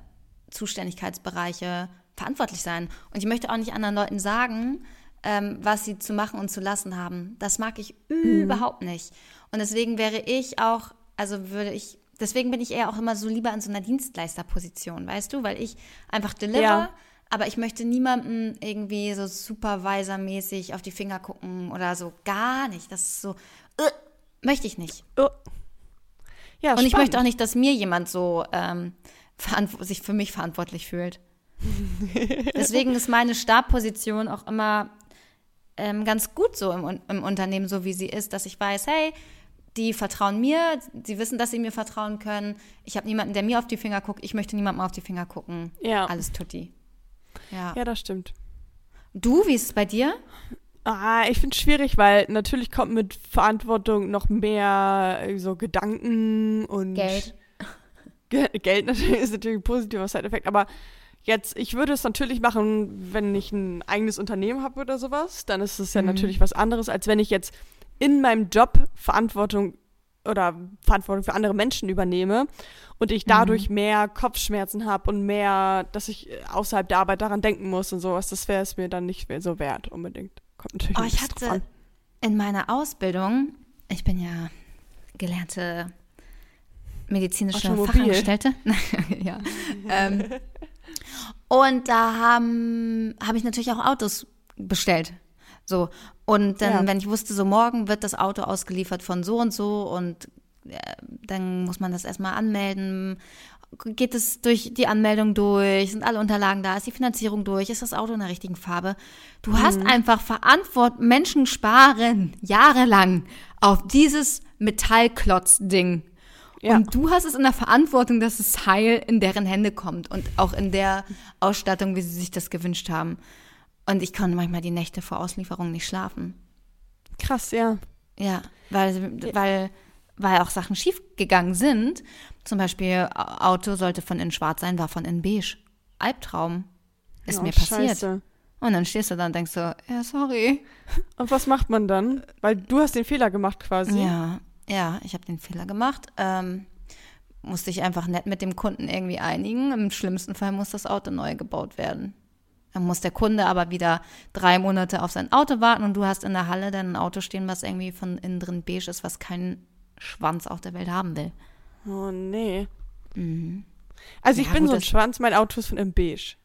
Zuständigkeitsbereiche verantwortlich sein. Und ich möchte auch nicht anderen Leuten sagen, Ähm, was sie zu machen und zu lassen haben. Das mag ich mhm. überhaupt nicht. Und deswegen wäre ich auch, also würde ich, deswegen bin ich eher auch immer so lieber in so einer Dienstleisterposition, weißt du? Weil ich einfach deliver, ja. aber ich möchte niemandem irgendwie so supervisormäßig auf die Finger gucken oder so. Gar nicht. Das ist so, äh, möchte ich nicht. Oh. Ja, und spannend. Ich möchte auch nicht, dass mir jemand so ähm, verantw- sich für mich verantwortlich fühlt. Deswegen ist meine Stabposition auch immer Ähm, ganz gut so im, im Unternehmen, so wie sie ist, dass ich weiß, hey, die vertrauen mir, sie wissen, dass sie mir vertrauen können. Ich habe niemanden, der mir auf die Finger guckt. Ich möchte niemandem auf die Finger gucken. Ja. Alles tutti. Ja. ja, das stimmt. Du, wie ist es bei dir? Ah, ich finde es schwierig, weil natürlich kommt mit Verantwortung noch mehr so Gedanken und Geld. Ge- Geld natürlich ist natürlich ein positiver Side-Effekt, aber jetzt, ich würde es natürlich machen, wenn ich ein eigenes Unternehmen habe oder sowas, dann ist es ja mhm. natürlich was anderes, als wenn ich jetzt in meinem Job Verantwortung oder Verantwortung für andere Menschen übernehme und ich dadurch mhm. mehr Kopfschmerzen habe und mehr, dass ich außerhalb der Arbeit daran denken muss und sowas. Das wäre es mir dann nicht mehr so wert unbedingt. Kommt natürlich oh, ich hatte an. in meiner Ausbildung, ich bin ja gelernte medizinische Fachgestellte. ja. ähm, Und da haben habe ich natürlich auch Autos bestellt. So. Und dann, ja. wenn ich wusste, so morgen wird das Auto ausgeliefert von so und so und äh, dann muss man das erstmal anmelden. Geht es durch die Anmeldung durch? Sind alle Unterlagen da? Ist die Finanzierung durch? Ist das Auto in der richtigen Farbe? Du mhm. hast einfach Verantwortung. Menschen sparen jahrelang auf dieses Metallklotz-Ding. Ja. Und du hast es in der Verantwortung, dass es heil in deren Hände kommt und auch in der Ausstattung, wie sie sich das gewünscht haben. Und ich konnte manchmal die Nächte vor Auslieferung nicht schlafen. Krass, ja. Ja, weil, weil, weil auch Sachen schiefgegangen sind. Zum Beispiel, Auto sollte von innen schwarz sein, war von innen beige. Albtraum. Ist ja, mir passiert. Scheiße. Und dann stehst du da und denkst so, ja, sorry. Und was macht man dann? Weil du hast den Fehler gemacht quasi. Ja. Ja, ich habe den Fehler gemacht. Ähm, musste ich einfach nett mit dem Kunden irgendwie einigen. Im schlimmsten Fall muss das Auto neu gebaut werden. Dann muss der Kunde aber wieder drei Monate auf sein Auto warten und du hast in der Halle dann ein Auto stehen, was irgendwie von innen drin beige ist, was keinen Schwanz auf der Welt haben will. Oh, nee. Mhm. Also ich ja, bin gut, so ein Schwanz, mein Auto ist von innen beige.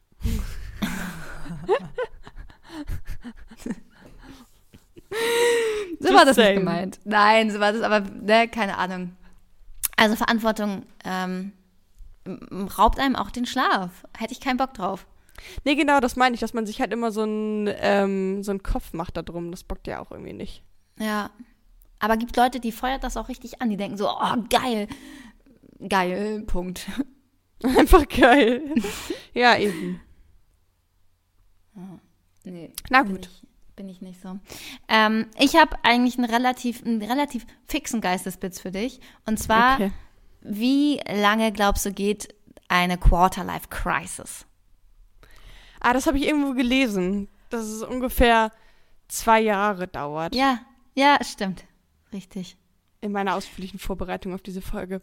So war das nicht gemeint. Nein, so war das, aber ne, keine Ahnung. Also Verantwortung ähm, raubt einem auch den Schlaf. Hätte ich keinen Bock drauf. Nee, genau, das meine ich, dass man sich halt immer so einen ähm, so einen Kopf macht da drum. Das bockt ja auch irgendwie nicht. Ja, aber gibt Leute, die feuert das auch richtig an. Die denken so, oh, geil. Geil, Punkt. Einfach geil. Ja, eben. Nee, na gut. Bin ich nicht so. Ähm, ich habe eigentlich einen relativ, einen relativ fixen Geistesblitz für dich. Und zwar, okay. Wie lange, glaubst du, geht eine Quarter-Life-Crisis? Ah, das habe ich irgendwo gelesen, dass es ungefähr zwei Jahre dauert. Ja, ja, stimmt. Richtig. In meiner ausführlichen Vorbereitung auf diese Folge.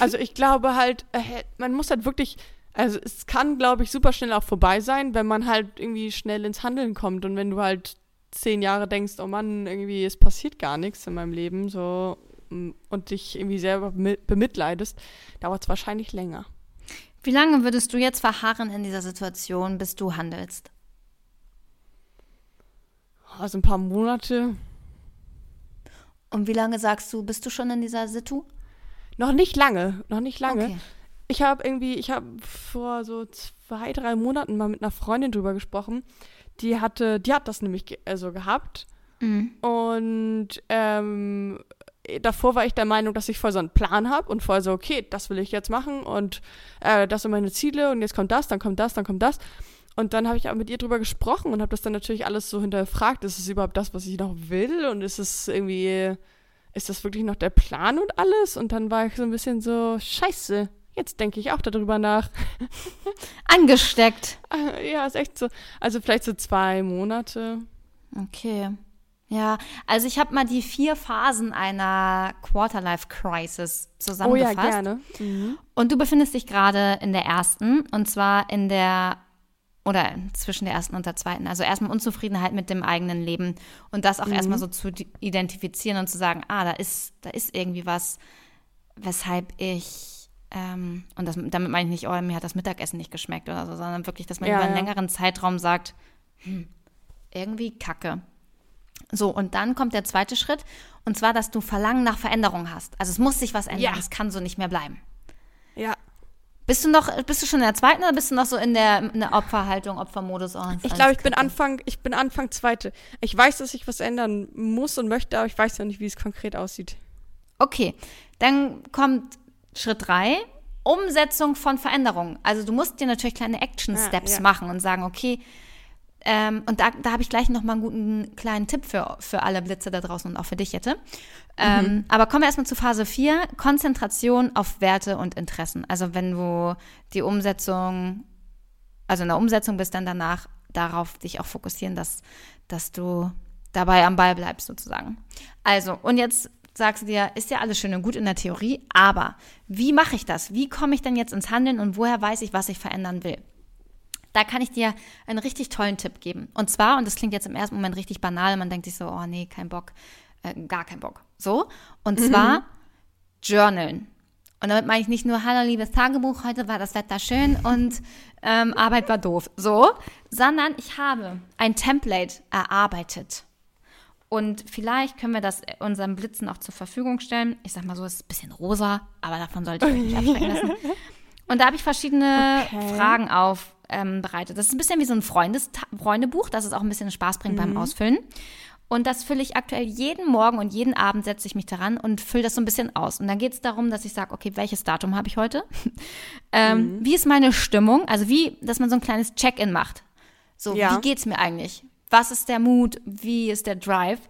Also ich glaube halt, man muss halt wirklich... Also es kann, glaube ich, super schnell auch vorbei sein, wenn man halt irgendwie schnell ins Handeln kommt und wenn du halt zehn Jahre denkst, oh Mann, irgendwie, es passiert gar nichts in meinem Leben so und dich irgendwie selber bemitleidest, dauert es wahrscheinlich länger. Wie lange würdest du jetzt verharren in dieser Situation, bis du handelst? Also ein paar Monate. Und wie lange sagst du, bist du schon in dieser Situ? Noch nicht lange, noch nicht lange. Okay. Ich habe irgendwie, ich habe vor so zwei, drei Monaten mal mit einer Freundin drüber gesprochen. Die hatte, die hat das nämlich ge- also gehabt. Mhm. Und ähm, davor war ich der Meinung, dass ich voll so einen Plan habe und voll so, okay, das will ich jetzt machen und äh, das sind meine Ziele und jetzt kommt das, dann kommt das, dann kommt das. Und dann habe ich auch mit ihr drüber gesprochen und habe das dann natürlich alles so hinterfragt. Ist es überhaupt das, was ich noch will? Und ist es irgendwie, ist das wirklich noch der Plan und alles? Und dann war ich so ein bisschen so, scheiße. Jetzt denke ich auch darüber nach. Angesteckt. Ja, ist echt so. Also vielleicht so zwei Monate. Okay. Ja, also ich habe mal die vier Phasen einer Quarter-Life-Crisis zusammengefasst. Oh ja, gerne. Mhm. Und du befindest dich gerade in der ersten, und zwar in der, oder zwischen der ersten und der zweiten. Also erstmal Unzufriedenheit mit dem eigenen Leben und das auch mhm. erstmal so zu identifizieren und zu sagen, ah, da ist, da ist irgendwie was, weshalb ich Ähm, und das, damit meine ich nicht, oh, mir hat das Mittagessen nicht geschmeckt oder so, sondern wirklich, dass man ja, über einen ja. längeren Zeitraum sagt, hm, irgendwie kacke. So, und dann kommt der zweite Schritt, und zwar, dass du Verlangen nach Veränderung hast. Also es muss sich was ändern, es ja. kann so nicht mehr bleiben. Ja. Bist du noch, bist du schon in der zweiten oder bist du noch so in der, in der Opferhaltung, Opfermodus? Oh, ich glaube, ich bin Anfang, ich bin Anfang zweite. Ich weiß, dass ich was ändern muss und möchte, aber ich weiß noch nicht, wie es konkret aussieht. Okay, dann kommt Schritt drei, Umsetzung von Veränderungen. Also du musst dir natürlich kleine Action-Steps ja, ja. machen und sagen, okay, ähm, und da, da habe ich gleich nochmal einen guten kleinen Tipp für, für alle Blitze da draußen und auch für dich, Jette. Ähm, mhm. Aber kommen wir erstmal zu Phase vier, Konzentration auf Werte und Interessen. Also wenn du die Umsetzung, also in der Umsetzung bist, dann danach darauf dich auch fokussieren, dass, dass du dabei am Ball bleibst sozusagen. Also, und jetzt sagst du dir, ist ja alles schön und gut in der Theorie, aber wie mache ich das? Wie komme ich denn jetzt ins Handeln und woher weiß ich, was ich verändern will? Da kann ich dir einen richtig tollen Tipp geben. Und zwar, und das klingt jetzt im ersten Moment richtig banal, man denkt sich so, oh nee, kein Bock, äh, gar kein Bock. So, und mhm. zwar journalen. Und damit meine ich nicht nur, hallo liebes Tagebuch, heute war das Wetter schön und ähm, Arbeit war doof, so, sondern ich habe ein Template erarbeitet. Und vielleicht können wir das unseren Blitzen auch zur Verfügung stellen. Ich sag mal so, es ist ein bisschen rosa, aber davon sollte ich euch nicht abschrecken lassen. Und da habe ich verschiedene okay. Fragen aufbereitet. Ähm, das ist ein bisschen wie so ein Freundes- Freundebuch, dass es auch ein bisschen Spaß bringt mhm. beim Ausfüllen. Und das fülle ich aktuell jeden Morgen und jeden Abend setze ich mich daran und fülle das so ein bisschen aus. Und dann geht es darum, dass ich sage, okay, welches Datum habe ich heute? ähm, mhm. Wie ist meine Stimmung? Also wie, dass man so ein kleines Check-in macht. So, ja. Wie geht's mir eigentlich? Was ist der Mut? Wie ist der Drive?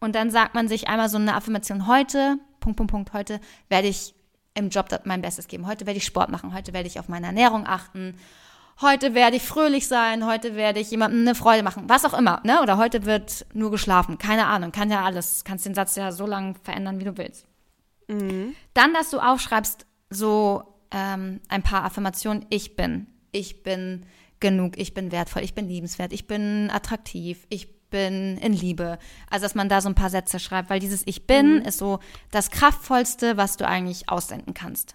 Und dann sagt man sich einmal so eine Affirmation, heute, Punkt, Punkt, Punkt, heute werde ich im Job mein Bestes geben. Heute werde ich Sport machen. Heute werde ich auf meine Ernährung achten. Heute werde ich fröhlich sein, heute werde ich jemandem eine Freude machen, was auch immer, ne? Oder heute wird nur geschlafen, keine Ahnung, kann ja alles, kannst den Satz ja so lange verändern, wie du willst. Mhm. Dann, dass du aufschreibst, so ähm, ein paar Affirmationen, ich bin, ich bin genug, ich bin wertvoll, ich bin liebenswert, ich bin attraktiv, ich bin in Liebe. Also, dass man da so ein paar Sätze schreibt, weil dieses Ich bin mhm. ist so das Kraftvollste, was du eigentlich aussenden kannst.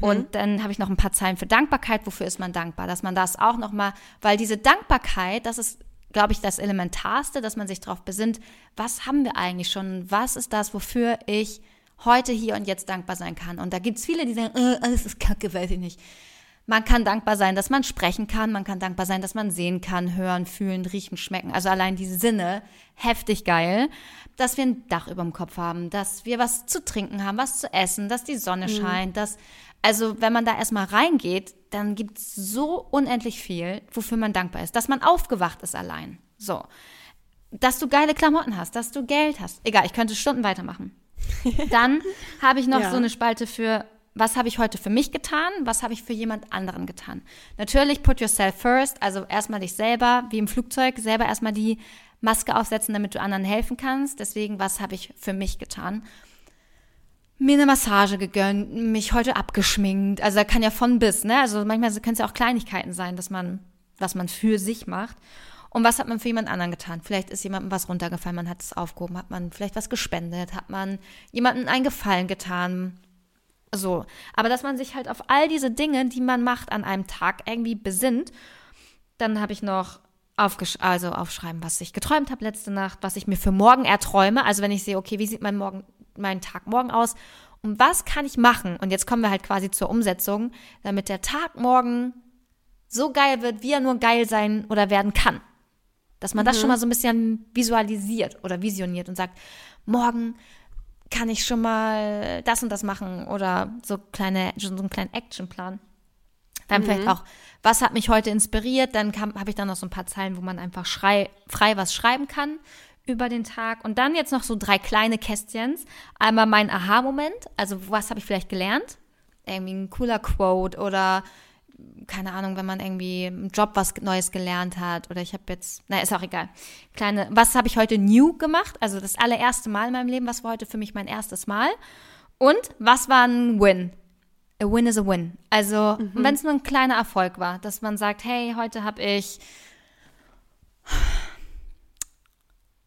Und dann habe ich noch ein paar Zeilen für Dankbarkeit. Wofür ist man dankbar? Dass man das auch noch mal, weil diese Dankbarkeit, das ist, glaube ich, das Elementarste, dass man sich darauf besinnt, was haben wir eigentlich schon? Was ist das, wofür ich heute, hier und jetzt dankbar sein kann? Und da gibt es viele, die sagen, äh, alles ist kacke, weiß ich nicht. Man kann dankbar sein, dass man sprechen kann. Man kann dankbar sein, dass man sehen kann, hören, fühlen, riechen, schmecken. Also allein die Sinne, heftig geil. Dass wir ein Dach über dem Kopf haben, dass wir was zu trinken haben, was zu essen, dass die Sonne scheint, mhm. dass... Also wenn man da erstmal reingeht, dann gibt es so unendlich viel, wofür man dankbar ist. Dass man aufgewacht ist allein. So. Dass du geile Klamotten hast, dass du Geld hast. Egal, ich könnte Stunden weitermachen. Dann habe ich noch ja. so eine Spalte für, was habe ich heute für mich getan, was habe ich für jemand anderen getan. Natürlich put yourself first, also erstmal dich selber, wie im Flugzeug, selber erstmal die Maske aufsetzen, damit du anderen helfen kannst. Deswegen, was habe ich für mich getan? Mir eine Massage gegönnt, mich heute abgeschminkt. Also da kann ja von bis, ne? Also manchmal können es ja auch Kleinigkeiten sein, dass man, was man für sich macht. Und was hat man für jemand anderen getan? Vielleicht ist jemandem was runtergefallen, man hat es aufgehoben, hat man vielleicht was gespendet, hat man jemandem einen Gefallen getan. So. Aber dass man sich halt auf all diese Dinge, die man macht an einem Tag, irgendwie besinnt. Dann habe ich noch Aufgesch- also aufschreiben, was ich geträumt habe letzte Nacht, was ich mir für morgen erträume. Also wenn ich sehe, okay, wie sieht mein Morgen, mein Tag morgen aus und was kann ich machen? Und jetzt kommen wir halt quasi zur Umsetzung, damit der Tag morgen so geil wird, wie er nur geil sein oder werden kann. Dass man mhm. das schon mal so ein bisschen visualisiert oder visioniert und sagt, morgen kann ich schon mal das und das machen oder so kleine, so einen kleinen Actionplan. Dann mhm. vielleicht auch, was hat mich heute inspiriert? Dann habe ich dann noch so ein paar Zeilen, wo man einfach schrei, frei was schreiben kann über den Tag. Und dann jetzt noch so drei kleine Kästchens. Einmal mein Aha-Moment, also was habe ich vielleicht gelernt? Irgendwie ein cooler Quote oder, keine Ahnung, wenn man irgendwie im Job was Neues gelernt hat oder ich habe jetzt, naja, ist auch egal. Kleine, was habe ich heute new gemacht? Also das allererste Mal in meinem Leben, was war heute für mich mein erstes Mal? Und was war ein Win? A win is a win. Also, mhm. wenn es nur ein kleiner Erfolg war, dass man sagt, hey, heute habe ich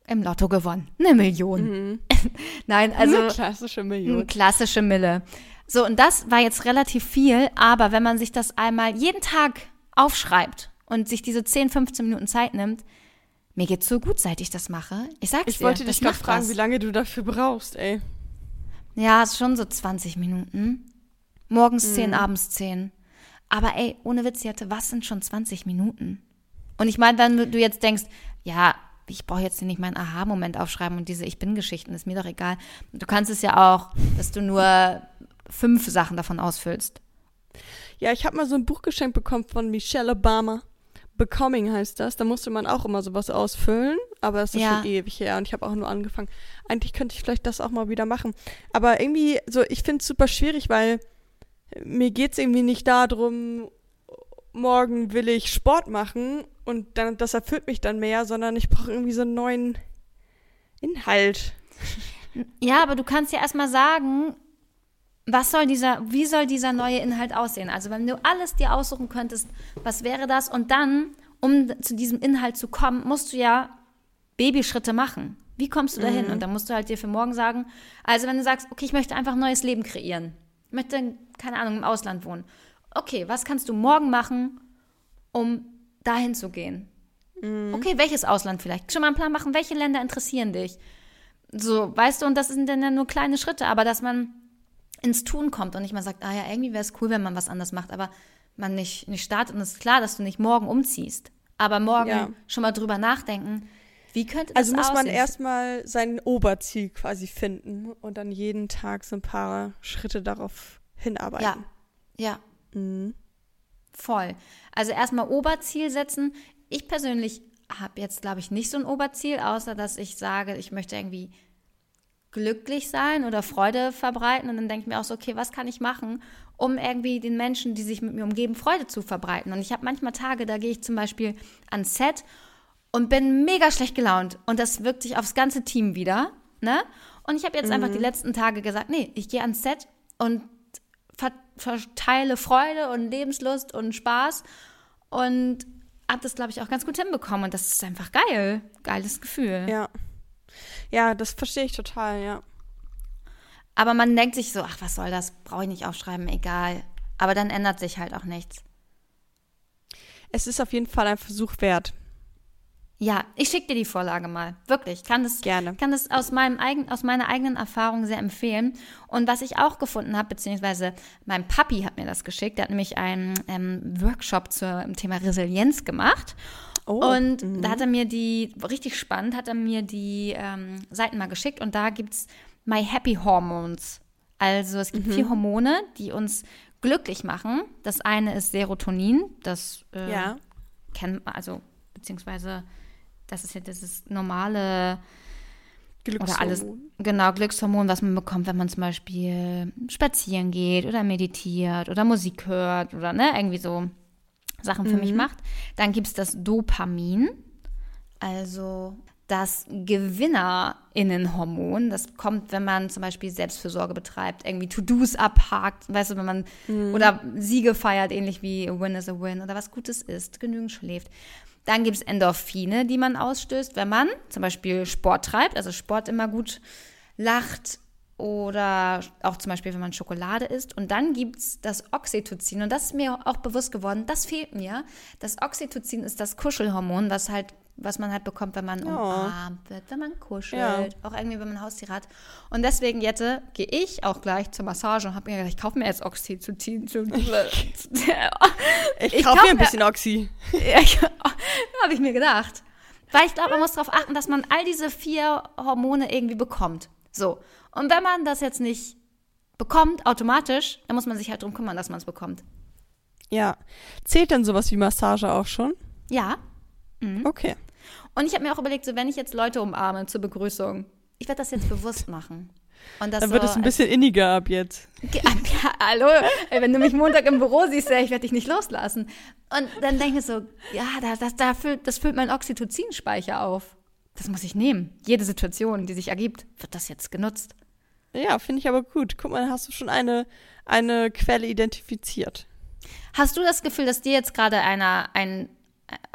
im Lotto gewonnen. Eine Million. Mhm. Nein, also eine klassische Million. Eine klassische Mille. So, und das war jetzt relativ viel, aber wenn man sich das einmal jeden Tag aufschreibt und sich diese zehn, fünfzehn Minuten Zeit nimmt, mir geht's so gut, seit ich das mache. Ich sag's dir. Ich wollte dich gerade fragen, wie lange du dafür brauchst, ey. Ja, ist schon so zwanzig Minuten. Morgens zehn, mm. abends zehn. Aber ey, ohne Witz, Jette, was sind schon zwanzig Minuten? Und ich meine, wenn du jetzt denkst, ja, ich brauche jetzt nicht meinen Aha-Moment aufschreiben und diese Ich-Bin-Geschichten, ist mir doch egal. Du kannst es ja auch, dass du nur fünf Sachen davon ausfüllst. Ja, ich habe mal so ein Buch geschenkt bekommen von Michelle Obama. Becoming heißt das. Da musste man auch immer sowas ausfüllen, aber das ist ja schon ewig her und ich habe auch nur angefangen. Eigentlich könnte ich vielleicht das auch mal wieder machen. Aber irgendwie, so, ich finde es super schwierig, weil mir geht es irgendwie nicht darum, morgen will ich Sport machen und dann, das erfüllt mich dann mehr, sondern ich brauche irgendwie so einen neuen Inhalt. Ja, aber du kannst ja erstmal sagen, was soll dieser, wie soll dieser neue Inhalt aussehen? Also wenn du alles dir aussuchen könntest, was wäre das? Und dann, um zu diesem Inhalt zu kommen, musst du ja Babyschritte machen. Wie kommst du dahin? Mhm. Und dann musst du halt dir für morgen sagen, also wenn du sagst, okay, ich möchte einfach ein neues Leben kreieren. möchte, keine Ahnung, im Ausland wohnen. Okay, was kannst du morgen machen, um dahin zu gehen? Mhm. Okay, welches Ausland vielleicht? Schon mal einen Plan machen, welche Länder interessieren dich? So, weißt du, und das sind dann ja nur kleine Schritte, aber dass man ins Tun kommt und nicht mal sagt, ah ja, irgendwie wäre es cool, wenn man was anders macht, aber man nicht, nicht startet. Und es ist klar, dass du nicht morgen umziehst, aber morgen ja. schon mal drüber nachdenken, wie könnte das aussehen? Also muss man erstmal sein Oberziel quasi finden und dann jeden Tag so ein paar Schritte darauf hinarbeiten. Ja, ja. Mhm. Voll. Also erstmal Oberziel setzen. Ich persönlich habe jetzt, glaube ich, nicht so ein Oberziel, außer dass ich sage, ich möchte irgendwie glücklich sein oder Freude verbreiten, und dann denke ich mir auch so, okay, was kann ich machen, um irgendwie den Menschen, die sich mit mir umgeben, Freude zu verbreiten. Und ich habe manchmal Tage, da gehe ich zum Beispiel ans Set und bin mega schlecht gelaunt, und das wirkt sich aufs ganze Team wieder, ne? Und ich habe jetzt mhm. einfach die letzten Tage gesagt, nee, ich gehe ans Set und ver- verteile Freude und Lebenslust und Spaß, und habe das, glaube ich, auch ganz gut hinbekommen, und das ist einfach geil, geiles Gefühl. Ja. Ja, das verstehe ich total, ja. Aber man denkt sich so, ach, was soll das? Brauche ich nicht aufschreiben, egal. Aber dann ändert sich halt auch nichts. Es ist auf jeden Fall ein Versuch wert. Ja, ich schicke dir die Vorlage mal. Wirklich, kann das, Gerne. kann das aus, meinem eigen, aus meiner eigenen Erfahrung sehr empfehlen. Und was ich auch gefunden habe, beziehungsweise mein Papi hat mir das geschickt, der hat nämlich einen ähm, Workshop zum Thema Resilienz gemacht. Oh, und mh. da hat er mir die, richtig spannend, hat er mir die ähm, Seiten mal geschickt, und da gibt es My Happy Hormones. Also es gibt mhm. vier Hormone, die uns glücklich machen. Das eine ist Serotonin, das äh, ja. kennt man, also beziehungsweise das ist ja dieses normale Glückshormon. Oder alles, genau, Glückshormon, was man bekommt, wenn man zum Beispiel spazieren geht oder meditiert oder Musik hört oder ne, irgendwie so Sachen für mhm. mich macht. Dann gibt es das Dopamin, also das GewinnerInnenhormon. Das kommt, wenn man zum Beispiel Selbstfürsorge betreibt, irgendwie To-Dos abhakt, weißt du, wenn man mhm. oder Siege feiert, ähnlich wie a win is a win, oder was Gutes isst, genügend schläft. Dann gibt es Endorphine, die man ausstößt, wenn man zum Beispiel Sport treibt, also Sport immer gut, lacht, oder auch zum Beispiel, wenn man Schokolade isst. Und dann gibt es das Oxytocin. Und das ist mir auch bewusst geworden, das fehlt mir. Das Oxytocin ist das Kuschelhormon, was halt, was man halt bekommt, wenn man oh. umarmt wird, wenn man kuschelt, ja. auch irgendwie, wenn man ein Haustier hat. Und deswegen, Jette, gehe ich auch gleich zur Massage und habe mir gedacht, ich kaufe mir jetzt Oxytocin. ich, ich kaufe mir ein bisschen Oxy. Ja, habe ich mir gedacht. Weil ich glaube, man muss darauf achten, dass man all diese vier Hormone irgendwie bekommt. So. Und wenn man das jetzt nicht bekommt, automatisch, dann muss man sich halt drum kümmern, dass man es bekommt. Ja. Zählt denn sowas wie Massage auch schon? Ja. Mhm. Okay. Und ich habe mir auch überlegt, so wenn ich jetzt Leute umarme zur Begrüßung, ich werde das jetzt bewusst machen. Und das dann wird so, es ein bisschen inniger ab jetzt. Ja, ja, hallo, ey, wenn du mich Montag im Büro siehst, ey, ich werde dich nicht loslassen. Und dann denke ich so, ja, das, das, das, füllt, das füllt mein Oxytocin-Speicher auf. Das muss ich nehmen. Jede Situation, die sich ergibt, wird das jetzt genutzt. Ja, finde ich aber gut. Guck mal, hast du schon eine, eine Quelle identifiziert. Hast du das Gefühl, dass dir jetzt gerade einer ein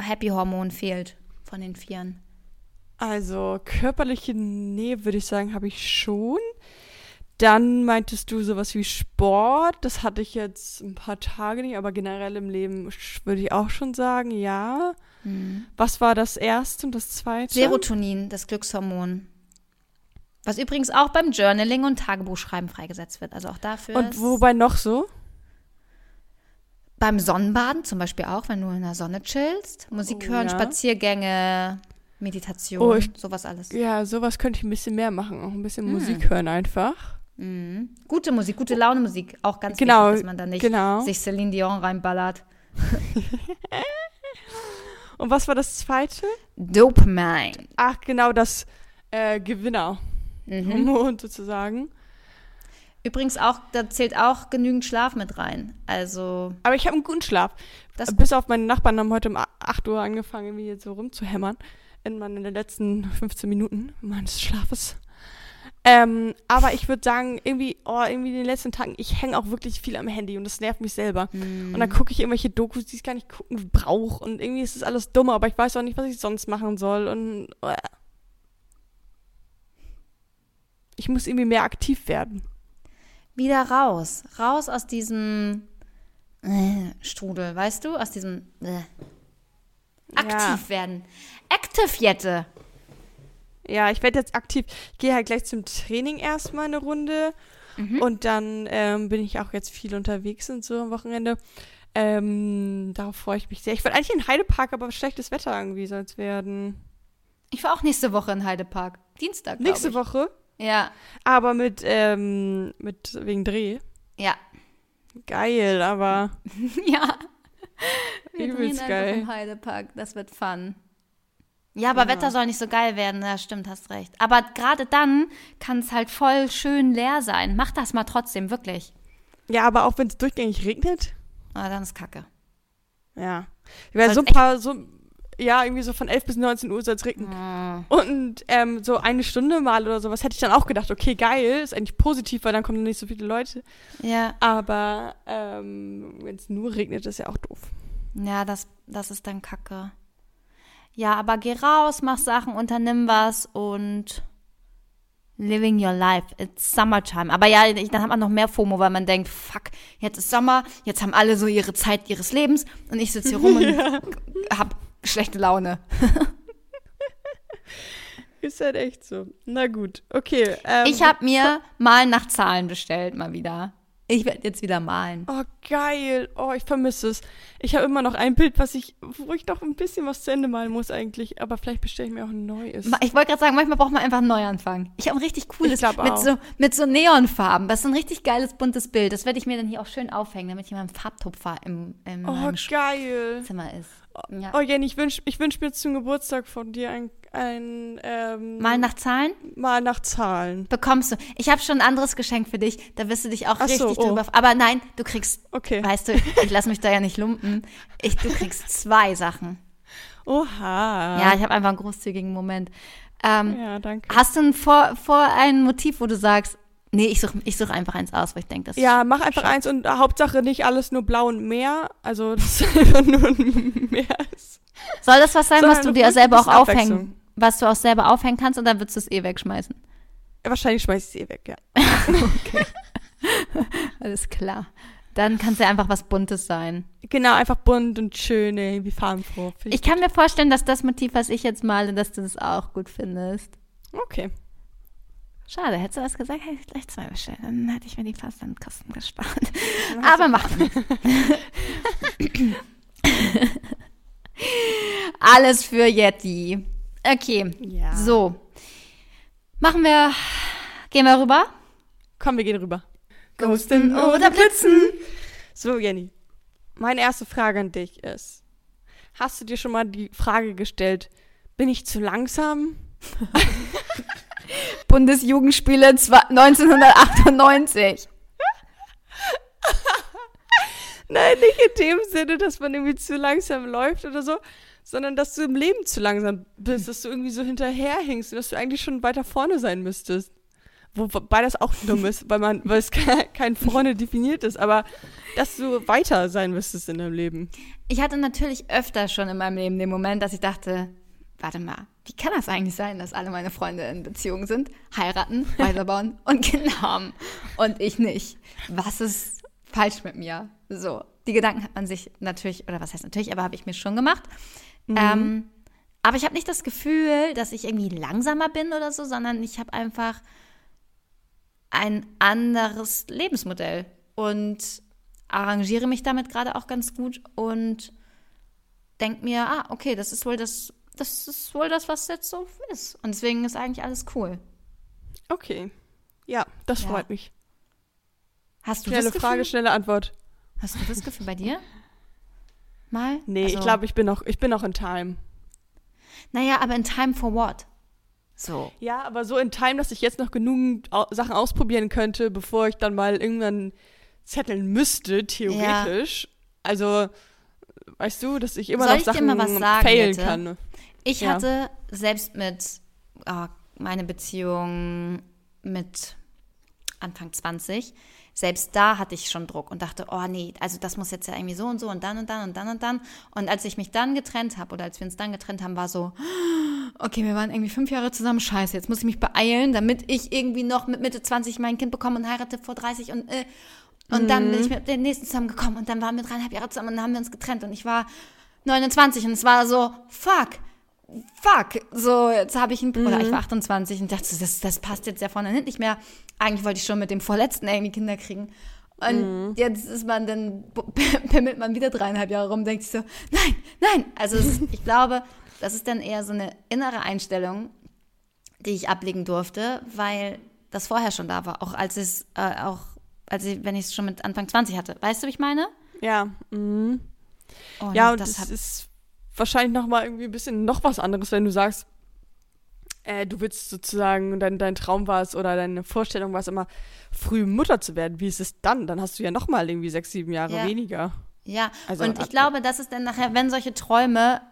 Happy-Hormon fehlt von den Vieren? Also körperliche Nähe, würde ich sagen, habe ich schon. Dann meintest du sowas wie Sport. Das hatte ich jetzt ein paar Tage nicht, aber generell im Leben würde ich auch schon sagen, ja. Hm. Was war das erste und das zweite? Serotonin, das Glückshormon. Was übrigens auch beim Journaling und Tagebuchschreiben freigesetzt wird. Also auch dafür. Und wobei noch so? Beim Sonnenbaden zum Beispiel auch, wenn du in der Sonne chillst. Musik hören, oh, ja. Spaziergänge, Meditation, oh, ich, sowas alles. Ja, sowas könnte ich ein bisschen mehr machen. Auch ein bisschen hm. Musik hören einfach. Mhm. Gute Musik, gute Laune-Musik. Auch ganz genau, wichtig, dass man da nicht genau. sich Celine Dion reinballert. Und was war das zweite? Dopamine. Ach, genau, das äh, Gewinner. Hormon mhm. sozusagen. Übrigens auch, da zählt auch genügend Schlaf mit rein. Also. Aber ich habe einen guten Schlaf. Das Bis auf meine Nachbarn haben heute um acht Uhr angefangen, mir jetzt so rumzuhämmern. In meinen letzten fünfzehn Minuten meines Schlafes. Ähm, aber ich würde sagen, irgendwie, oh, irgendwie in den letzten Tagen, ich hänge auch wirklich viel am Handy und das nervt mich selber. Mm. Und dann gucke ich irgendwelche Dokus, die ich gar nicht gucken brauche. Und irgendwie ist das alles dumm, aber ich weiß auch nicht, was ich sonst machen soll. Und. Oh. Ich muss irgendwie mehr aktiv werden. wieder raus. Raus aus diesem äh, Strudel, weißt du? Aus diesem äh. Aktiv ja. werden. Active, Jette. Ja, ich werde jetzt aktiv. Ich gehe halt gleich zum Training erstmal eine Runde. Mhm. Und dann ähm, bin ich auch jetzt viel unterwegs und so am Wochenende. Ähm, darauf freue ich mich sehr. Ich wollte eigentlich in Heidepark, aber schlechtes Wetter irgendwie soll es werden. Ich war auch nächste Woche in Heidepark. Dienstag, glaube ich. Nächste Woche? Ja. Aber mit, ähm, mit wegen Dreh? Ja. Geil, aber... ja. Wir übelst geil. Im Heidepark, das wird fun. Ja, aber ja. Wetter soll nicht so geil werden, ja stimmt, hast recht. Aber gerade dann kann es halt voll schön leer sein. Mach das mal trotzdem, wirklich. Ja, aber auch wenn es durchgängig regnet? Ah, dann ist Kacke. Ja. Weil so ein paar, so, ja, irgendwie so von elf bis neunzehn Uhr soll es regnen. Ah. Und ähm, so eine Stunde mal oder sowas hätte ich dann auch gedacht, okay, geil, ist eigentlich positiv, weil dann kommen nicht so viele Leute. Ja. Aber ähm, wenn es nur regnet, ist ja auch doof. Ja, das, das ist dann Kacke. Ja, aber geh raus, mach Sachen, unternimm was und living your life. It's summertime. Aber ja, dann hat man noch mehr FOMO, weil man denkt, fuck, jetzt ist Sommer, jetzt haben alle so ihre Zeit ihres Lebens und ich sitze hier rum und ja. hab schlechte Laune. Ist halt echt so. Na gut, okay. Ähm, ich hab mir Malen nach Zahlen bestellt, mal wieder. Ich werde jetzt wieder malen. Oh, geil. Oh, ich vermisse es. Ich habe immer noch ein Bild, was ich, wo ich noch ein bisschen was zu Ende malen muss eigentlich. Aber vielleicht bestelle ich mir auch ein neues. Ich wollte gerade sagen, manchmal braucht man einfach einen Neuanfang. Ich habe ein richtig cooles, mit so, mit so Neonfarben. Das ist ein richtig geiles, buntes Bild. Das werde ich mir dann hier auch schön aufhängen, damit hier mal ein Farbtupfer im, im oh, geil. Zimmer ist. Ja. Oh, Jenny, ich wünsche ich wünsch mir zum Geburtstag von dir ein... ein ähm, Mal nach Zahlen? Mal nach Zahlen. Bekommst du. Ich habe schon ein anderes Geschenk für dich, da wirst du dich auch Ach richtig so, oh. drüber... Aber nein, du kriegst... Okay. Weißt du, ich lasse mich da ja nicht lumpen. Ich, du kriegst zwei Sachen. Oha. Ja, ich habe einfach einen großzügigen Moment. Ähm, ja, danke. Hast du ein, vor, vor ein Motiv, wo du sagst, nee, ich suche ich such einfach eins aus, weil ich denke, das Ja, mach einfach schön. eins und Hauptsache nicht alles nur blau und Meer. Also, das ist einfach nur ein Meer. Soll das was sein, Sondern was du dir selber auch aufhängen was du auch selber aufhängen kannst und dann würdest du es eh wegschmeißen? Wahrscheinlich schmeiß ich es eh weg, ja. Okay. Alles klar. Dann kann es ja einfach was Buntes sein. Genau, einfach bunt und schön, irgendwie farbenfroh. Ich, ich kann gut. mir vorstellen, dass das Motiv, was ich jetzt male, dass du das auch gut findest. Okay. Schade, hättest du was gesagt, hätte ich gleich zwei bestellt. Dann hätte ich mir die fast an Kosten gespart. Aber machen wir. Alles für Yeti. Okay, ja. So. Machen wir, gehen wir rüber? Komm, wir gehen rüber. Ghosten oder Blitzen? So, Jenny, meine erste Frage an dich ist, hast du dir schon mal die Frage gestellt, bin ich zu langsam? Bundesjugendspiele neunzehnhundertachtundneunzig. Nein, nicht in dem Sinne, dass man irgendwie zu langsam läuft oder so, sondern dass du im Leben zu langsam bist, dass du irgendwie so hinterherhängst und dass du eigentlich schon weiter vorne sein müsstest. Wobei das auch dumm ist, weil man, weil es kein vorne definiert ist, aber dass du weiter sein müsstest in deinem Leben. Ich hatte natürlich öfter schon in meinem Leben den Moment, dass ich dachte, warte mal, wie kann das eigentlich sein, dass alle meine Freunde in Beziehung sind, heiraten, weiterbauen und Kinder haben und ich nicht? Was ist falsch mit mir? So, die Gedanken hat man sich natürlich, oder was heißt natürlich, aber habe ich mir schon gemacht. Mhm. Ähm, aber ich habe nicht das Gefühl, dass ich irgendwie langsamer bin oder so, sondern ich habe einfach ein anderes Lebensmodell und arrangiere mich damit gerade auch ganz gut und denke mir, ah, okay, das ist wohl das, das ist wohl das, was jetzt so ist. Und deswegen ist eigentlich alles cool. Okay. Ja, das ja. freut mich. Hast du schnelle das Gefühl? Frage, schnelle Antwort. Hast du das Gefühl bei dir? Mal? Nee, also, ich glaube, ich bin noch, ich bin noch in Time. Naja, aber in Time for what? So. Ja, aber so in Time, dass ich jetzt noch genügend Sachen ausprobieren könnte, bevor ich dann mal irgendwann zetteln müsste, theoretisch. Ja. Also, weißt du, dass ich immer Soll noch ich Sachen dir mal was sagen, failen bitte? Kann. Ich ja. hatte selbst mit oh, meine Beziehung mit Anfang zwanzig, selbst da hatte ich schon Druck und dachte, oh nee, also das muss jetzt ja irgendwie so und so und dann und dann und dann und dann. Und als ich mich dann getrennt habe oder als wir uns dann getrennt haben, war so, okay, wir waren irgendwie fünf Jahre zusammen, scheiße, jetzt muss ich mich beeilen, damit ich irgendwie noch mit Mitte zwanzig mein Kind bekomme und heirate vor dreißig und äh, und mhm. dann bin ich mit dem nächsten zusammengekommen und dann waren wir dreieinhalb Jahre zusammen und dann haben wir uns getrennt und ich war neunundzwanzig und es war so, fuck, fuck, so, jetzt habe ich einen Bruder, mhm. ich war achtundzwanzig und dachte, das, das passt jetzt ja vorne und hinten nicht mehr. Eigentlich wollte ich schon mit dem Vorletzten irgendwie Kinder kriegen. Und mhm. jetzt ist man dann, pimmelt man wieder dreieinhalb Jahre rum, denkt sich so, nein, nein. Also es, ich glaube, das ist dann eher so eine innere Einstellung, die ich ablegen durfte, weil das vorher schon da war, auch als es, äh, auch als ich, wenn ich es schon mit Anfang zwanzig hatte. Weißt du, wie ich meine? Ja. Mhm. Und ja, und das, das ist wahrscheinlich nochmal irgendwie ein bisschen noch was anderes, wenn du sagst, äh, du willst sozusagen, dein, dein Traum war es oder deine Vorstellung war es immer, früh Mutter zu werden. Wie ist es dann? Dann hast du ja nochmal irgendwie sechs, sieben Jahre ja. weniger. Ja, also, und ich ab, glaube, das ist dann nachher, wenn solche Träume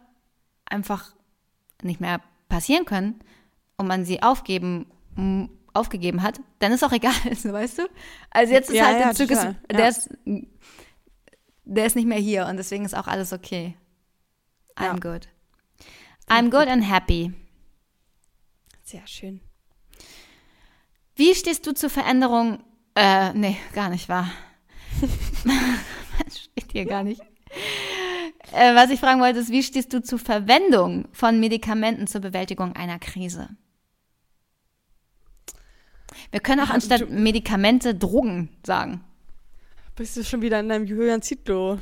einfach nicht mehr passieren können und man sie aufgeben, aufgegeben hat, dann ist auch egal, weißt du? Also jetzt ist ja, halt ja, der Zug, ist, der, ja. ist, der ist nicht mehr hier und deswegen ist auch alles okay. I'm ja. good. I'm good and happy. Sehr schön. Wie stehst du zur Veränderung? Äh, nee, gar nicht wahr. Das steht hier gar nicht. Äh, was ich fragen wollte, ist, wie stehst du zur Verwendung von Medikamenten zur Bewältigung einer Krise? Wir können auch Ach, anstatt Medikamente Drogen sagen. Bist du schon wieder in deinem Julian Zietlow?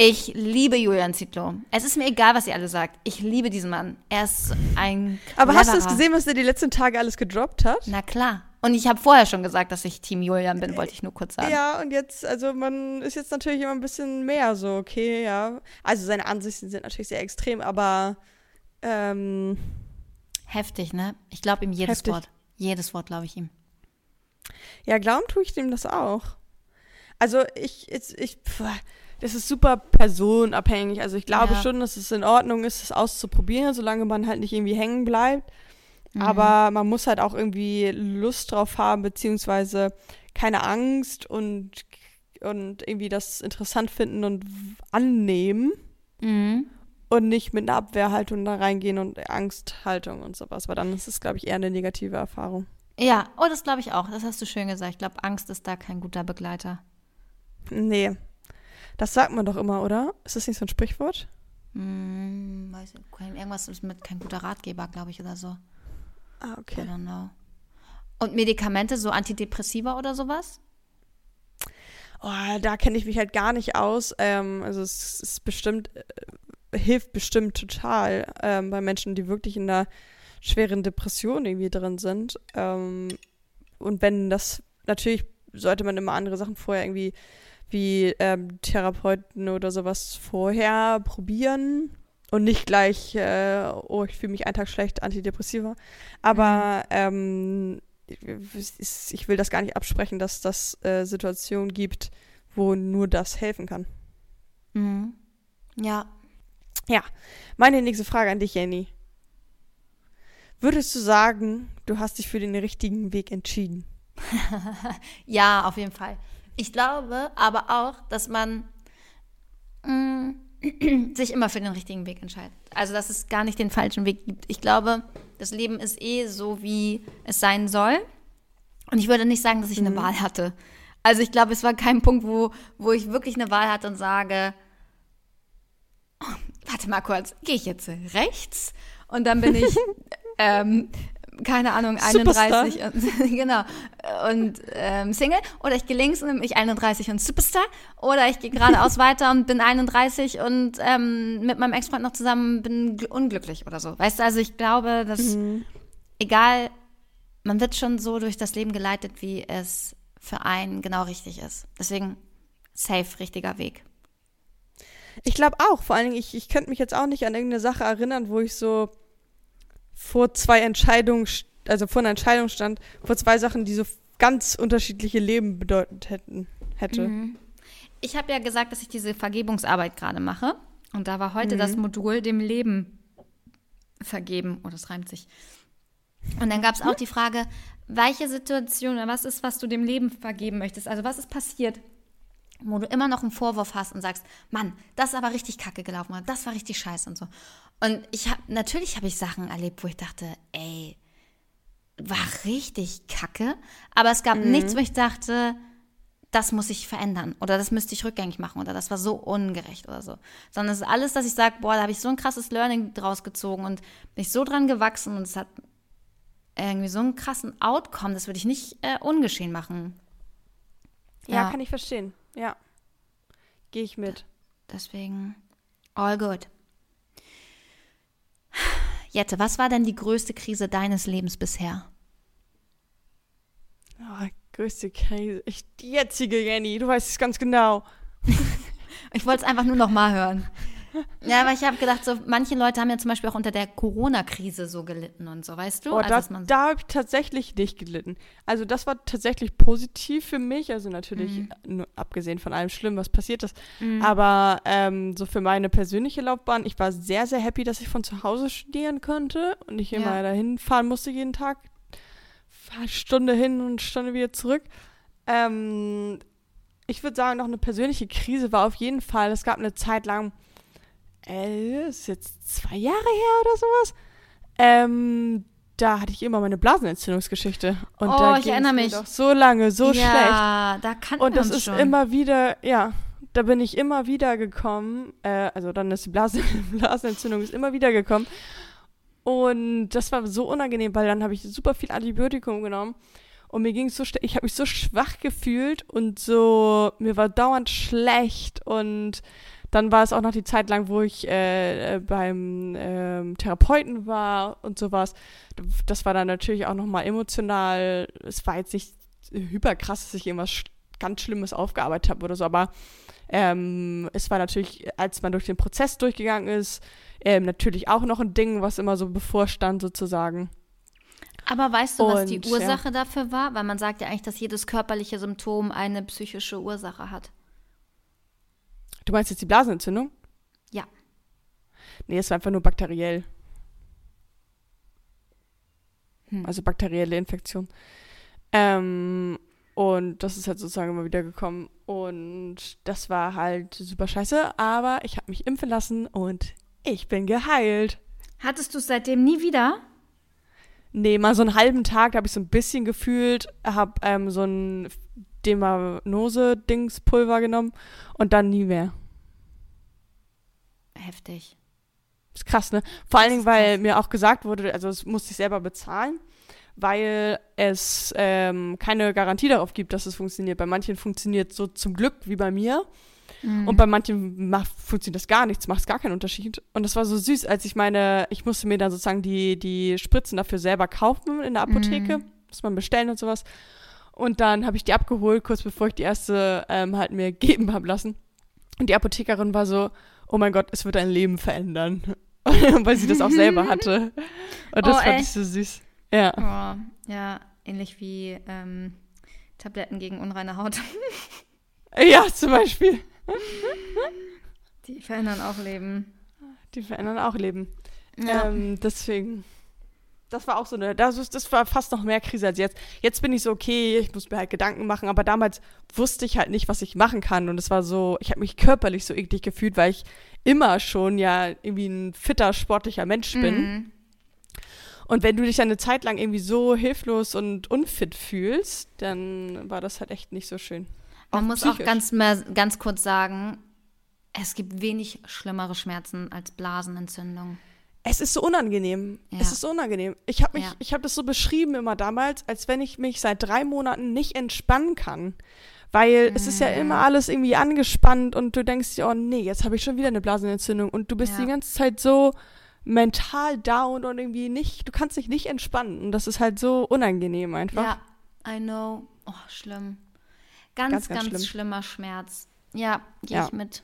Ich liebe Julian Zietlow. Es ist mir egal, was ihr alle sagt. Ich liebe diesen Mann. Er ist ein Aber cleverer. Hast du das gesehen, was er die letzten Tage alles gedroppt hat? Na klar. Und ich habe vorher schon gesagt, dass ich Team Julian bin, wollte ich nur kurz sagen. Ja, und jetzt, also man ist jetzt natürlich immer ein bisschen mehr so, okay, ja. Also seine Ansichten sind natürlich sehr extrem, aber ähm, heftig, ne? Ich glaube ihm jedes heftig. Wort. Jedes Wort glaube ich ihm. Ja, glauben tue ich ihm das auch. Also ich, ich, ich pff. Das ist super personenabhängig. Also ich glaube ja. schon, dass es in Ordnung ist, es auszuprobieren, solange man halt nicht irgendwie hängen bleibt. Mhm. Aber man muss halt auch irgendwie Lust drauf haben, beziehungsweise keine Angst und, und irgendwie das interessant finden und annehmen. Mhm. Und nicht mit einer Abwehrhaltung da reingehen und Angsthaltung und sowas. Weil dann ist es, glaube ich, eher eine negative Erfahrung. Ja, oh, das glaube ich auch. Das hast du schön gesagt. Ich glaube, Angst ist da kein guter Begleiter. Nee. Das sagt man doch immer, oder? Ist das nicht so ein Sprichwort? Hm, weiß ich, irgendwas ist mit kein guter Ratgeber, glaube ich, oder so. Ah, okay. I don't know. Und Medikamente, so Antidepressiva oder sowas? Oh, da kenne ich mich halt gar nicht aus. Ähm, also es ist bestimmt, äh, hilft bestimmt total ähm, bei Menschen, die wirklich in einer schweren Depression irgendwie drin sind. Ähm, und wenn das, natürlich sollte man immer andere Sachen vorher irgendwie wie ähm, Therapeuten oder sowas vorher probieren und nicht gleich, äh, oh, ich fühle mich einen Tag schlecht, Antidepressiva. Aber mhm. ähm, ich, ich will das gar nicht absprechen, dass das äh, Situationen gibt, wo nur das helfen kann. Mhm. Ja. Ja, meine nächste Frage an dich, Jenny. Würdest du sagen, du hast dich für den richtigen Weg entschieden? Ja, auf jeden Fall. Ich glaube aber auch, dass man mh, sich immer für den richtigen Weg entscheidet. Also, dass es gar nicht den falschen Weg gibt. Ich glaube, das Leben ist eh so, wie es sein soll. Und ich würde nicht sagen, dass ich eine mhm. Wahl hatte. Also, ich glaube, es war kein Punkt, wo, wo ich wirklich eine Wahl hatte und sage, oh, warte mal kurz, gehe ich jetzt rechts? Und dann bin ich, ähm, keine Ahnung, einunddreißig Superstar. Und, genau, und ähm, Single. Oder ich gehe links und ich einunddreißig und Superstar. Oder ich gehe geradeaus weiter und bin einunddreißig und ähm, mit meinem Ex-Freund noch zusammen bin gl- unglücklich oder so. Weißt du, also ich glaube, dass mhm. egal, man wird schon so durch das Leben geleitet, wie es für einen genau richtig ist. Deswegen safe, richtiger Weg. Ich glaube auch, vor allen Dingen, ich, ich könnte mich jetzt auch nicht an irgendeine Sache erinnern, wo ich so vor zwei Entscheidungen, also vor einer Entscheidung stand, vor zwei Sachen, die so ganz unterschiedliche Leben bedeutend hätten, hätte. Mhm. Ich habe ja gesagt, dass ich diese Vergebungsarbeit gerade mache. Und da war heute mhm. das Modul dem Leben vergeben. Oh, das reimt sich. Und dann gab es auch die Frage, welche Situation oder was ist, was du dem Leben vergeben möchtest? Also was ist passiert? wo du immer noch einen Vorwurf hast und sagst, Mann, das ist aber richtig kacke gelaufen, das war richtig scheiße und so. Und ich hab, natürlich habe ich Sachen erlebt, wo ich dachte, ey, war richtig kacke, aber es gab mhm. nichts, wo ich dachte, das muss ich verändern oder das müsste ich rückgängig machen oder das war so ungerecht oder so. Sondern es ist alles, dass ich sage, boah, da habe ich so ein krasses Learning draus gezogen und bin ich so dran gewachsen und es hat irgendwie so einen krassen Outcome, das würde ich nicht äh, ungeschehen machen. Ja, ja, kann ich verstehen. Ja, gehe ich mit. Deswegen, all good. Jette, was war denn die größte Krise deines Lebens bisher? Oh, größte Krise, ich, die jetzige Jenny, du weißt es ganz genau. Ich wollte es einfach nur nochmal hören. Ja, aber ich habe gedacht, so manche Leute haben ja zum Beispiel auch unter der Corona-Krise so gelitten und so, weißt du? Oh, also, das, man so da habe ich tatsächlich nicht gelitten. Also das war tatsächlich positiv für mich, also natürlich mhm. nur abgesehen von allem Schlimmen, was passiert ist. Mhm. Aber ähm, so für meine persönliche Laufbahn, ich war sehr, sehr happy, dass ich von zu Hause studieren konnte und nicht immer ja. dahin fahren musste jeden Tag. Stunde hin und Stunde wieder zurück. Ähm, ich würde sagen, noch eine persönliche Krise war auf jeden Fall, es gab eine Zeit lang, ist jetzt zwei Jahre her oder sowas, ähm, da hatte ich immer meine Blasenentzündungsgeschichte. Und oh, da ich erinnere mich. Doch so lange, so ja, schlecht. Ja, da kannten wir uns schon. Und das ist immer wieder, ja, da bin ich immer wieder gekommen, äh, also dann ist die Blasen- Blasenentzündung ist immer wieder gekommen. Und das war so unangenehm, weil dann habe ich super viel Antibiotikum genommen. Und mir ging es so schlecht, ich habe mich so schwach gefühlt und so, mir war dauernd schlecht und dann war es auch noch die Zeit lang, wo ich äh, beim äh, Therapeuten war und sowas. Das war dann natürlich auch nochmal emotional. Es war jetzt nicht hyperkrass, dass ich irgendwas sch- ganz Schlimmes aufgearbeitet habe oder so. Aber ähm, es war natürlich, als man durch den Prozess durchgegangen ist, ähm, natürlich auch noch ein Ding, was immer so bevorstand sozusagen. Aber weißt du, und was die Ursache ja. dafür war? Weil man sagt ja eigentlich, dass jedes körperliche Symptom eine psychische Ursache hat. Du meinst jetzt die Blasenentzündung? Ja. Nee, es war einfach nur bakteriell. Hm. Also bakterielle Infektion. Ähm, und das ist halt sozusagen immer wieder gekommen. Und das war halt super scheiße, aber ich habe mich impfen lassen und ich bin geheilt. Hattest du es seitdem nie wieder? Nee, mal so einen halben Tag, da habe ich so ein bisschen gefühlt, habe ähm, so ein Demanose-Dingspulver genommen und dann nie mehr. Heftig. Ist krass, ne? Vor allen Dingen, weil krass. mir auch gesagt wurde, also das musste ich selber bezahlen, weil es ähm, keine Garantie darauf gibt, dass es funktioniert. Bei manchen funktioniert es so zum Glück wie bei mir mhm. und bei manchen macht, funktioniert das gar nichts, macht es gar keinen Unterschied. Und das war so süß, als ich meine, ich musste mir dann sozusagen die, die Spritzen dafür selber kaufen in der Apotheke, mhm. muss man bestellen und sowas. Und dann habe ich die abgeholt, kurz bevor ich die erste ähm, halt mir geben habe lassen. Und die Apothekerin war so, oh mein Gott, es wird dein Leben verändern. Weil sie das auch selber hatte. Und das oh, fand ey. ich so süß. Ja, oh, ja, ähnlich wie ähm, Tabletten gegen unreine Haut. Ja, zum Beispiel. Die verändern auch Leben. Die verändern auch Leben. Ja. Ähm, deswegen... Das war auch so eine, das, ist, das war fast noch mehr Krise als jetzt. Jetzt bin ich so, okay, ich muss mir halt Gedanken machen, aber damals wusste ich halt nicht, was ich machen kann. Und es war so, ich habe mich körperlich so eklig gefühlt, weil ich immer schon ja irgendwie ein fitter, sportlicher Mensch bin. Mhm. Und wenn du dich dann eine Zeit lang irgendwie so hilflos und unfit fühlst, dann war das halt echt nicht so schön. Man auch muss psychisch. auch ganz, mehr, ganz kurz sagen, es gibt wenig schlimmere Schmerzen als Blasenentzündung. Es ist so unangenehm. Ja. Es ist so unangenehm. Ich habe mich, ja. ich habe das so beschrieben immer damals, als wenn ich mich seit drei Monaten nicht entspannen kann. Weil mhm. es ist ja immer alles irgendwie angespannt und du denkst dir, oh nee, jetzt habe ich schon wieder eine Blasenentzündung. Und du bist ja. die ganze Zeit so mental down und irgendwie nicht, du kannst dich nicht entspannen. Und das ist halt so unangenehm einfach. Ja, I know. Oh, schlimm. Ganz, ganz, ganz schlimm. schlimmer Schmerz. Ja, gehe ja. ich mit.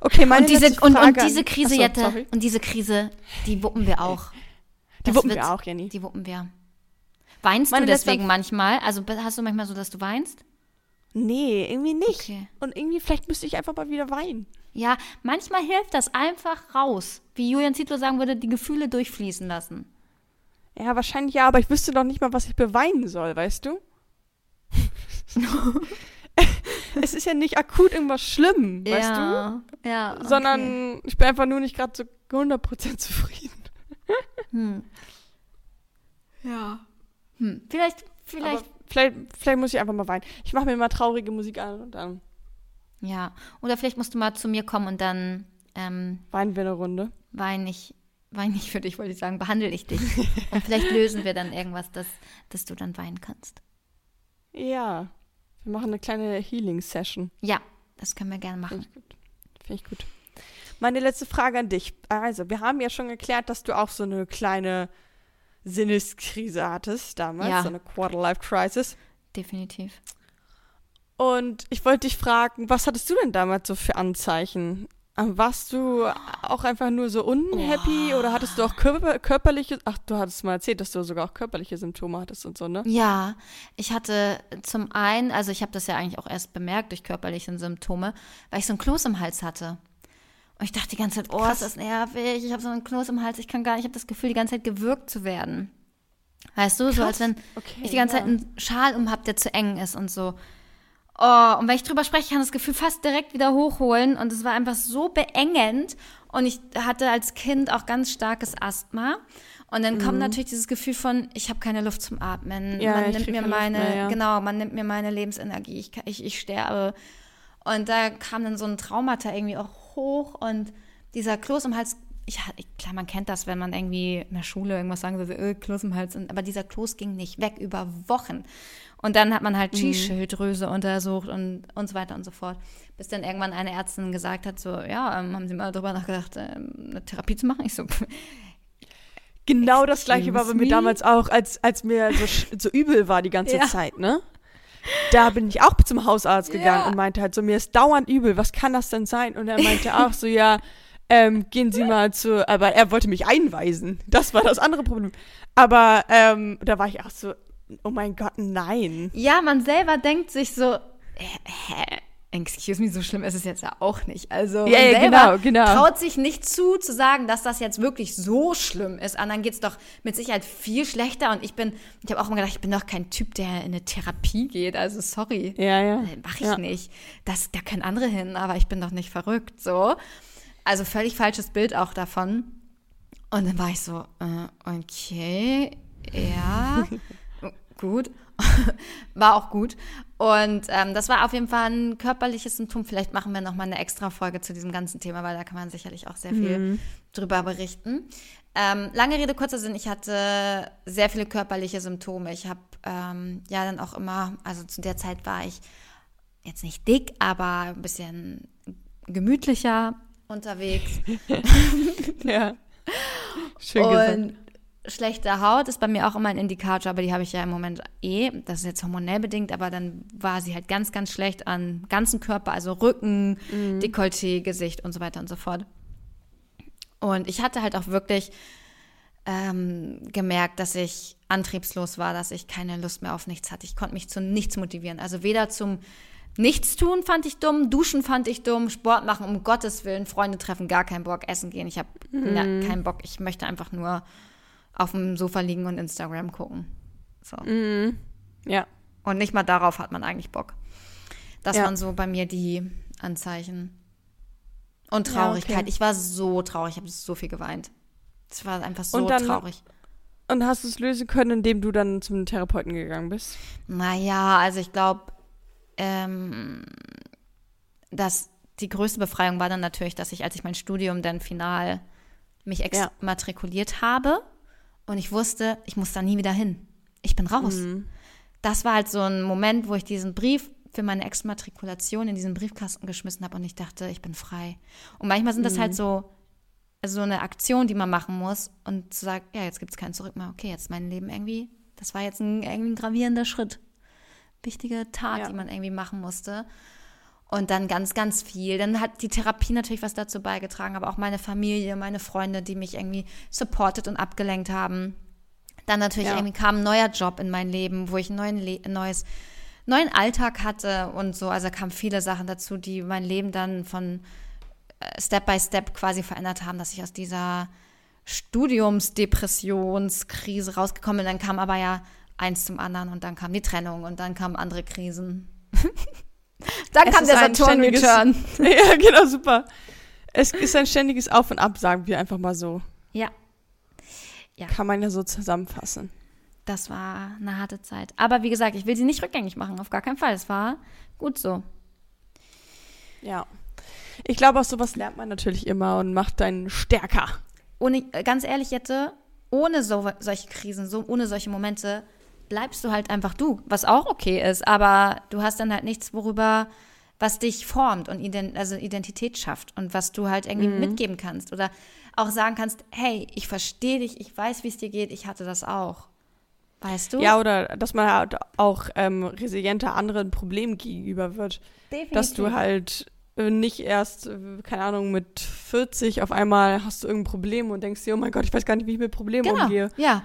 Okay, meine und, diese, und, und diese Krise, Achso, Jette, sorry. und diese Krise, die wuppen wir auch. Die das wuppen wir auch, Jenny. Die wuppen wir. Weinst meine du deswegen letzte... manchmal? Also hast du manchmal so, dass du weinst? Nee, irgendwie nicht. Okay. Und irgendwie, vielleicht müsste ich einfach mal wieder weinen. Ja, manchmal hilft das einfach raus. Wie Julian Zietlow sagen würde, die Gefühle durchfließen lassen. Ja, wahrscheinlich ja, aber ich wüsste doch nicht mal, was ich beweinen soll, weißt du? es ist ja nicht akut irgendwas schlimm, ja, weißt du? Ja, okay. Sondern ich bin einfach nur nicht gerade so hundert Prozent zufrieden. Hm. Ja. Hm. Vielleicht, vielleicht. vielleicht. Vielleicht muss ich einfach mal weinen. Ich mache mir mal traurige Musik an und dann. Ja, oder vielleicht musst du mal zu mir kommen und dann ähm, weinen wir eine Runde. Weine ich, weine ich für dich, wollte ich sagen, behandle ich dich. Und vielleicht lösen wir dann irgendwas, dass, dass du dann weinen kannst. Ja, wir machen eine kleine Healing-Session. Ja, das können wir gerne machen. Finde ich gut. Finde ich gut. Meine letzte Frage an dich. Also, wir haben ja schon geklärt, dass du auch so eine kleine Sinneskrise hattest damals, ja. So eine Quarter-Life-Crisis. Definitiv. Und ich wollte dich fragen, was hattest du denn damals so für Anzeichen? Warst du auch einfach nur so unhappy oh. oder hattest du auch körper- körperliche, ach, du hattest mal erzählt, dass du sogar auch körperliche Symptome hattest und so, ne? Ja, ich hatte zum einen, also ich habe das ja eigentlich auch erst bemerkt durch körperliche Symptome, weil ich so einen Kloß im Hals hatte. Und ich dachte die ganze Zeit, oh, krass. Ist das nervig, ich habe so einen Kloß im Hals, ich kann gar nicht, ich habe das Gefühl, die ganze Zeit gewürgt zu werden. Weißt du, krass. So als wenn okay, ich die ganze ja. Zeit einen Schal umhab, der zu eng ist und so. Oh, und wenn ich drüber spreche, kann das Gefühl fast direkt wieder hochholen. Und es war einfach so beengend. Und ich hatte als Kind auch ganz starkes Asthma. Und dann mhm. kommt natürlich dieses Gefühl von, ich habe keine Luft zum Atmen. Ja, man nimmt mir meine, mehr, ja. genau, man nimmt mir meine Lebensenergie. Ich, ich, ich sterbe. Und da kam dann so ein Traumata irgendwie auch hoch. Und dieser Kloß im Hals, ich, klar, man kennt das, wenn man irgendwie in der Schule irgendwas sagen würde, öh, Kloß im Hals. Und, aber dieser Kloß ging nicht weg über Wochen. Und dann hat man halt Schilddrüse untersucht und, und so weiter und so fort. Bis dann irgendwann eine Ärztin gesagt hat, so, ja, ähm, haben Sie mal drüber nachgedacht, ähm, eine Therapie zu machen? Ich so, genau das Gleiche war bei mir damals auch, als, als mir so, so übel war die ganze ja. Zeit, ne? Da bin ich auch zum Hausarzt gegangen ja. und meinte halt so, mir ist dauernd übel, was kann das denn sein? Und er meinte auch so, ja, ähm, gehen Sie mal zu, aber er wollte mich einweisen. Das war das andere Problem. Aber ähm, da war ich auch so, oh mein Gott, nein. Ja, man selber denkt sich so, hä, excuse me, so schlimm ist es jetzt ja auch nicht. Also man yeah, selber genau, genau. traut sich nicht zu, zu sagen, dass das jetzt wirklich so schlimm ist. Anderen geht es doch mit Sicherheit viel schlechter. Und ich bin, ich habe auch immer gedacht, ich bin doch kein Typ, der in eine Therapie geht. Also sorry, ja, ja. mach ich ja. nicht. Das, da können andere hin, aber ich bin doch nicht verrückt. So. Also völlig falsches Bild auch davon. Und dann war ich so, äh, okay, ja, gut, war auch gut. Und ähm, das war auf jeden Fall ein körperliches Symptom. Vielleicht machen wir nochmal eine extra Folge zu diesem ganzen Thema, weil da kann man sicherlich auch sehr viel mhm. drüber berichten. Ähm, lange Rede, kurzer Sinn, ich hatte sehr viele körperliche Symptome. Ich habe ähm, ja dann auch immer, also zu der Zeit war ich jetzt nicht dick, aber ein bisschen gemütlicher unterwegs. Ja, schön und gesagt. Schlechte Haut ist bei mir auch immer ein Indikator, aber die habe ich ja im Moment eh, das ist jetzt hormonell bedingt, aber dann war sie halt ganz, ganz schlecht an ganzen Körper, also Rücken, mhm. Dekolleté, Gesicht und so weiter und so fort. Und ich hatte halt auch wirklich ähm, gemerkt, dass ich antriebslos war, dass ich keine Lust mehr auf nichts hatte. Ich konnte mich zu nichts motivieren, also weder zum Nichtstun fand ich dumm, Duschen fand ich dumm, Sport machen, um Gottes Willen, Freunde treffen, gar keinen Bock, essen gehen, ich habe mhm. na, keinen Bock, ich möchte einfach nur auf dem Sofa liegen und Instagram gucken. So. Mm, ja. Und nicht mal darauf hat man eigentlich Bock. Das ja. waren so bei mir die Anzeichen. Und Traurigkeit. Ja, okay. Ich war so traurig, ich habe so viel geweint. Es war einfach so und dann, traurig. Und hast du es lösen können, indem du dann zum Therapeuten gegangen bist? Naja, also ich glaube, ähm, dass die größte Befreiung war dann natürlich, dass ich, als ich mein Studium dann final mich exmatrikuliert ja. habe, und ich wusste, ich muss da nie wieder hin. Ich bin raus. Mhm. Das war halt so ein Moment, wo ich diesen Brief für meine Exmatrikulation in diesen Briefkasten geschmissen habe und ich dachte, ich bin frei. Und manchmal sind das mhm. halt so, so eine Aktion, die man machen muss und zu sagen, ja, jetzt gibt es kein Zurück mehr. Okay, jetzt mein Leben irgendwie, das war jetzt ein, irgendwie ein gravierender Schritt. Wichtige Tat, ja. die man irgendwie machen musste. Und dann ganz, ganz viel. Dann hat die Therapie natürlich was dazu beigetragen, aber auch meine Familie, meine Freunde, die mich irgendwie supportet und abgelenkt haben. Dann natürlich ja. irgendwie kam ein neuer Job in mein Leben, wo ich einen neuen, Le- neues, neuen Alltag hatte und so. Also da kamen viele Sachen dazu, die mein Leben dann von Step by Step quasi verändert haben, dass ich aus dieser Studiumsdepressionskrise rausgekommen bin. Dann kam aber ja eins zum anderen und dann kam die Trennung und dann kamen andere Krisen. Dann es kam der Saturn Return. Ja, genau, super. Es ist ein ständiges Auf und Ab, sagen wir einfach mal so. Ja. ja. Kann man ja so zusammenfassen. Das war eine harte Zeit. Aber wie gesagt, ich will sie nicht rückgängig machen, auf gar keinen Fall. Es war gut so. Ja. Ich glaube, auch sowas lernt man natürlich immer und macht einen stärker. Ohne, ganz ehrlich, Jette, ohne so, solche Krisen, so, ohne solche Momente bleibst du halt einfach du, was auch okay ist, aber du hast dann halt nichts, worüber, was dich formt und ident, also Identität schafft und was du halt irgendwie mhm. mitgeben kannst oder auch sagen kannst, hey, ich verstehe dich, ich weiß, wie es dir geht, ich hatte das auch. Weißt du? Ja, oder dass man halt auch ähm, resilienter anderen Problemen gegenüber wird. Definitiv. Dass du halt nicht erst, keine Ahnung, mit vierzig auf einmal hast du irgendein Problem und denkst dir, oh mein Gott, ich weiß gar nicht, wie ich mit Problemen genau. umgehe. Ja,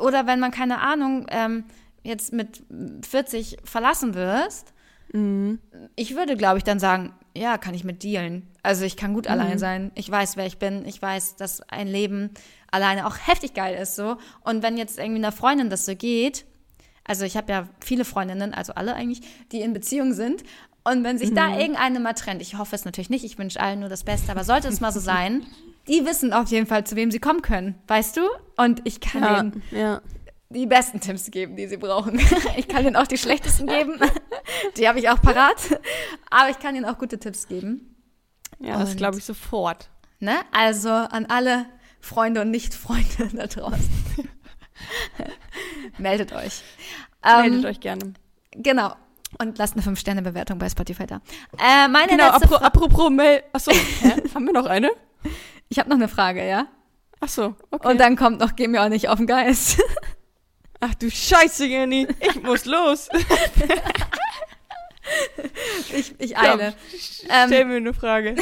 oder wenn man, keine Ahnung, ähm, jetzt mit vierzig verlassen wirst, mhm. ich würde, glaube ich, dann sagen, ja, kann ich mit dealen. Also ich kann gut mhm. allein sein. Ich weiß, wer ich bin. Ich weiß, dass ein Leben alleine auch heftig geil ist. So. Und wenn jetzt irgendwie einer Freundin das so geht, also ich habe ja viele Freundinnen, also alle eigentlich, die in Beziehung sind. Und wenn sich mhm. da irgendeine mal trennt, ich hoffe es natürlich nicht, ich wünsche allen nur das Beste, aber sollte es mal so sein, die wissen auf jeden Fall, zu wem sie kommen können, weißt du? Und ich kann ja, ihnen ja. die besten Tipps geben, die sie brauchen. Ich kann ihnen auch die schlechtesten geben, die habe ich auch parat, aber ich kann ihnen auch gute Tipps geben. Ja, und, das glaube ich sofort. Ne? Also an alle Freunde und Nicht-Freunde da draußen. Meldet euch. Meldet ähm, euch gerne. Genau. Und lasst eine fünf-Sterne-Bewertung bei Spotify da. Äh, meine genau, letzte apro- Fra- apropos Mail. Achso, haben wir noch eine? Ich habe noch eine Frage, ja? Achso, okay. Und dann kommt noch, geh mir auch nicht auf den Geist. Ach du Scheiße, Jenny, ich muss los. ich, ich eile. Ja, stell ähm, mir eine Frage.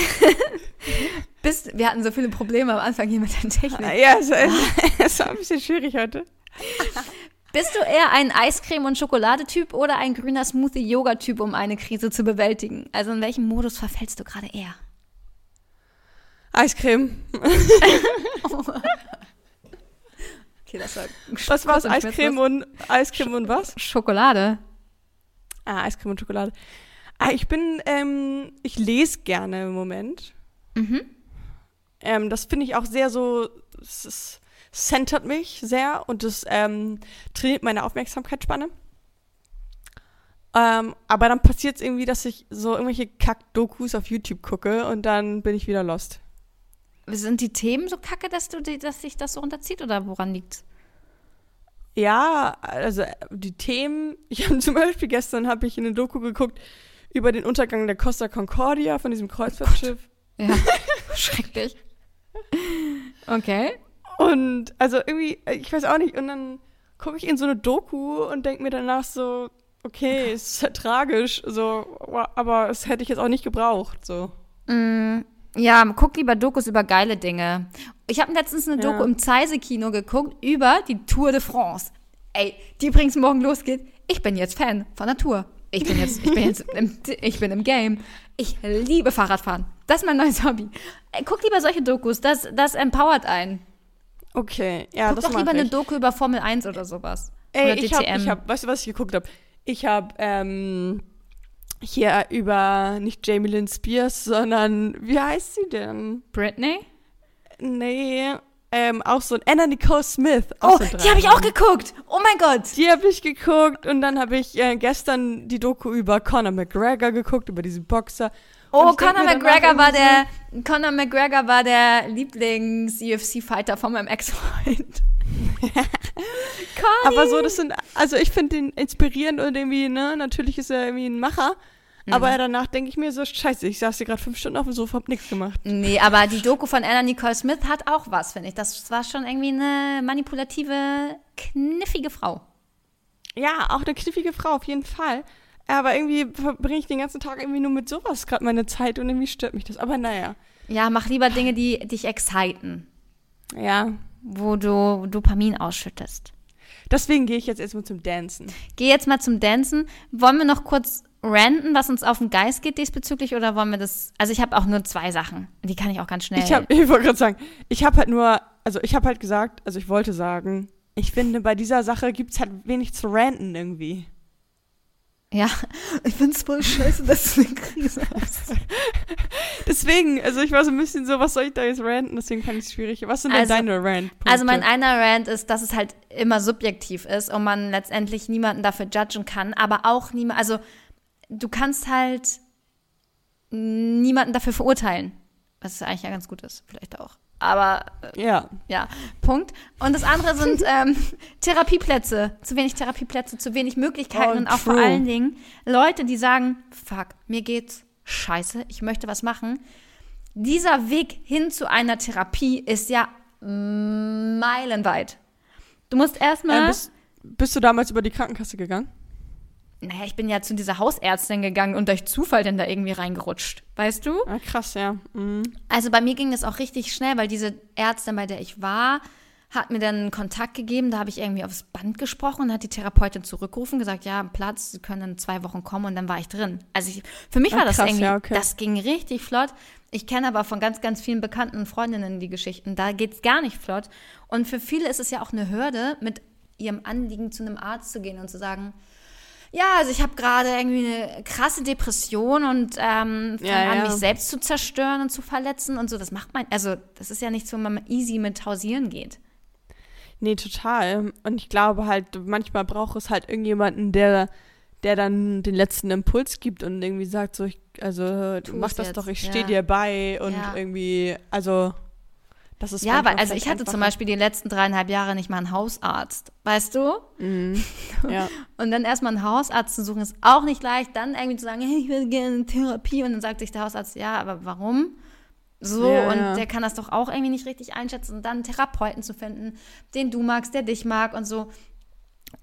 Bist, wir hatten so viele Probleme am Anfang hier mit der Technik. Ah, ja, es, es war ein bisschen schwierig heute. Bist du eher ein Eiscreme- und Schokoladetyp oder ein grüner Smoothie-Yoga-Typ, um eine Krise zu bewältigen? Also in welchem Modus verfällst du gerade eher? Eiscreme. Oh. Okay, das war was war's? Eiscreme und, Eiscreme Sch- und was? Schokolade. Ah, Eiscreme und Schokolade. Ah, ich bin, ähm, ich lese gerne im Moment. Mhm. Ähm, das finde ich auch sehr so, es ist centert mich sehr und das ähm, trainiert meine Aufmerksamkeitsspanne. Ähm, aber dann passiert es irgendwie, dass ich so irgendwelche Kack-Dokus auf YouTube gucke und dann bin ich wieder lost. Sind die Themen so kacke, dass du die, dass sich das so runterzieht oder woran liegt's? Ja, also die Themen, ich habe zum Beispiel gestern habe ich in eine Doku geguckt über den Untergang der Costa Concordia von diesem Kreuzfahrtschiff. Oh ja, schrecklich. Okay. Und also irgendwie, ich weiß auch nicht, und dann gucke ich in so eine Doku und denke mir danach so, okay, ist ja tragisch, so, aber das hätte ich jetzt auch nicht gebraucht, so. Mm, ja, guck lieber Dokus über geile Dinge. Ich habe letztens eine Doku ja. im Zeise-Kino geguckt über die Tour de France. Ey, die übrigens morgen losgeht. Ich bin jetzt Fan von der Tour. Ich bin jetzt, ich bin jetzt im, ich bin im Game. Ich liebe Fahrradfahren. Das ist mein neues Hobby. Ey, guck lieber solche Dokus, das, das empowert einen. Okay, ja, guck das doch lieber ich. eine Doku über Formel eins oder sowas. Ey, oder ich habe, ich hab, weißt du, was ich geguckt habe? Ich habe ähm, hier über, nicht Jamie Lynn Spears, sondern, wie heißt sie denn? Britney? Nee, ähm, auch so ein Anna Nicole Smith. Oh, so die habe ich auch geguckt! Oh mein Gott! Die habe ich geguckt und dann habe ich äh, gestern die Doku über Conor McGregor geguckt, über diesen Boxer. Oh, Conor McGregor war der Conor McGregor war der Lieblings-U F C-Fighter von meinem Ex-Freund. Aber so, das sind, also ich finde ihn inspirierend und irgendwie, ne, natürlich ist er irgendwie ein Macher, mhm. aber danach denke ich mir so, scheiße, ich saß hier gerade fünf Stunden auf dem Sofa, hab nichts gemacht. Nee, aber die Doku von Anna Nicole Smith hat auch was, finde ich. Das war schon irgendwie eine manipulative, kniffige Frau. Ja, auch eine kniffige Frau, auf jeden Fall. Aber irgendwie verbringe ich den ganzen Tag irgendwie nur mit sowas gerade meine Zeit und irgendwie stört mich das. Aber naja. Ja, mach lieber Dinge, die dich exciten. Ja. Wo du Dopamin ausschüttest. Deswegen gehe ich jetzt erstmal zum Dancen. Geh jetzt mal zum Dancen. Wollen wir noch kurz ranten, was uns auf den Geist geht diesbezüglich? Oder wollen wir das? Also ich habe auch nur zwei Sachen. Die kann ich auch ganz schnell. Ich, ich wollte gerade sagen, ich habe halt nur, also ich habe halt gesagt, also ich wollte sagen, ich finde, bei dieser Sache gibt es halt wenig zu ranten irgendwie. Ja, ich find's voll scheiße, dass du eine Krise hast. Deswegen, also ich war so ein bisschen so, was soll ich da jetzt ranten? Deswegen fand ich es schwierig. Was sind denn also, deine Rant-Punkte? Also mein einer Rant ist, dass es halt immer subjektiv ist und man letztendlich niemanden dafür judgen kann, aber auch niemand, also du kannst halt niemanden dafür verurteilen, was eigentlich ja ganz gut ist, vielleicht auch. Aber, äh, ja. ja, Punkt. Und das andere sind ähm, Therapieplätze. Zu wenig Therapieplätze, zu wenig Möglichkeiten. Oh, und auch true. Vor allen Dingen Leute, die sagen, fuck, mir geht's scheiße, ich möchte was machen. Dieser Weg hin zu einer Therapie ist ja meilenweit. Du musst erstmal... Äh, bist, bist du damals über die Krankenkasse gegangen? Naja, ich bin ja zu dieser Hausärztin gegangen und durch Zufall dann da irgendwie reingerutscht, weißt du? Ja, krass, ja. Mhm. Also bei mir ging das auch richtig schnell, weil diese Ärztin, bei der ich war, hat mir dann einen Kontakt gegeben, da habe ich irgendwie aufs Band gesprochen und hat die Therapeutin zurückgerufen, gesagt, ja, Platz, Sie können in zwei Wochen kommen und dann war ich drin. Also ich, für mich war ja, das krass, irgendwie, ja, okay. Das ging richtig flott. Ich kenne aber von ganz, ganz vielen Bekannten und Freundinnen die Geschichten, da geht's gar nicht flott. Und für viele ist es ja auch eine Hürde, mit ihrem Anliegen zu einem Arzt zu gehen und zu sagen, ja, also ich habe gerade irgendwie eine krasse Depression und ähm, fange ja, an, ja. mich selbst zu zerstören und zu verletzen und so. Das macht man, also das ist ja nichts, wo man easy mit hausieren geht. Nee, total. Und ich glaube halt, manchmal braucht es halt irgendjemanden, der, der dann den letzten Impuls gibt und irgendwie sagt so, ich, also tu mach das jetzt. Doch, ich stehe ja. dir bei und ja. irgendwie, also... Das ist ja, aber also ich hatte zum Beispiel die letzten dreieinhalb Jahre nicht mal einen Hausarzt, weißt du? Mhm. Ja. Und dann erstmal einen Hausarzt zu suchen, ist auch nicht leicht. Dann irgendwie zu sagen, hey, ich will gerne in Therapie. Und dann sagt sich der Hausarzt, ja, aber warum? So, ja, und ja. der kann das doch auch irgendwie nicht richtig einschätzen. Und dann einen Therapeuten zu finden, den du magst, der dich mag und so.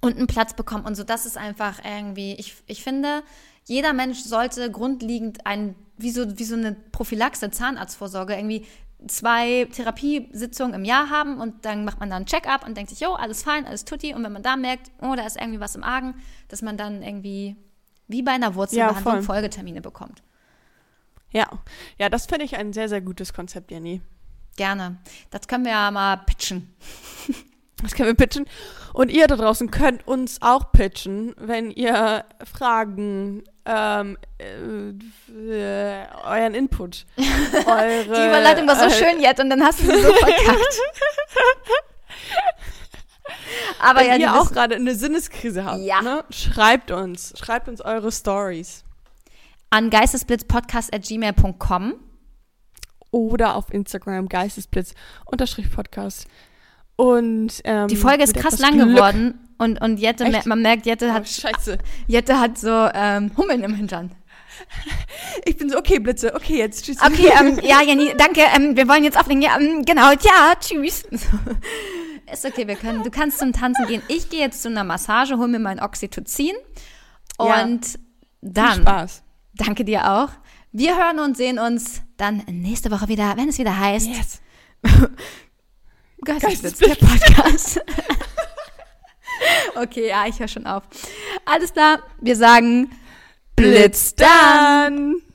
Und einen Platz bekommen und so. Das ist einfach irgendwie, ich, ich finde, jeder Mensch sollte grundlegend ein, wie so, wie so eine Prophylaxe, Zahnarztvorsorge irgendwie, zwei Therapiesitzungen im Jahr haben und dann macht man da einen Check-up und denkt sich, jo, alles fein, alles tutti. Und wenn man da merkt, oh, da ist irgendwie was im Argen, dass man dann irgendwie wie bei einer Wurzelbehandlung ja, Folgetermine bekommt. Ja, ja, das finde ich ein sehr, sehr gutes Konzept, Jenny. Gerne. Das können wir ja mal pitchen. Das können wir pitchen. Und ihr da draußen könnt uns auch pitchen, wenn ihr Fragen, ähm, äh, äh, euren Input, eure... Die Überleitung war so äh, schön jetzt und dann hast du sie so verkackt. Aber wenn ja, ihr auch gerade eine Sinneskrise habt, ja. ne? Schreibt uns. Schreibt uns eure Stories. An geistesblitzpodcast at gmail punkt com oder auf Instagram geistesblitz-podcast. Und, ähm, die Folge ist krass lang Glück. geworden und, und Jette, Echt? man merkt, Jette hat, oh, Scheiße. Jette hat so ähm, Hummeln im Hintern. Ich bin so, okay, Blitze, okay, jetzt, tschüss. Okay, ähm, ja, Jenny, danke, ähm, wir wollen jetzt auflegen, ja, ähm, genau, ja, tschüss. Ist okay, wir können, du kannst zum Tanzen gehen. Ich gehe jetzt zu einer Massage, hol mir mein Oxytocin und ja. dann. Viel Spaß. Danke dir auch. Wir hören und sehen uns dann nächste Woche wieder, wenn es wieder heißt. Yes. Geistesblitz, der Podcast. Okay, ja, ich höre schon auf. Alles klar, wir sagen Blitz dann!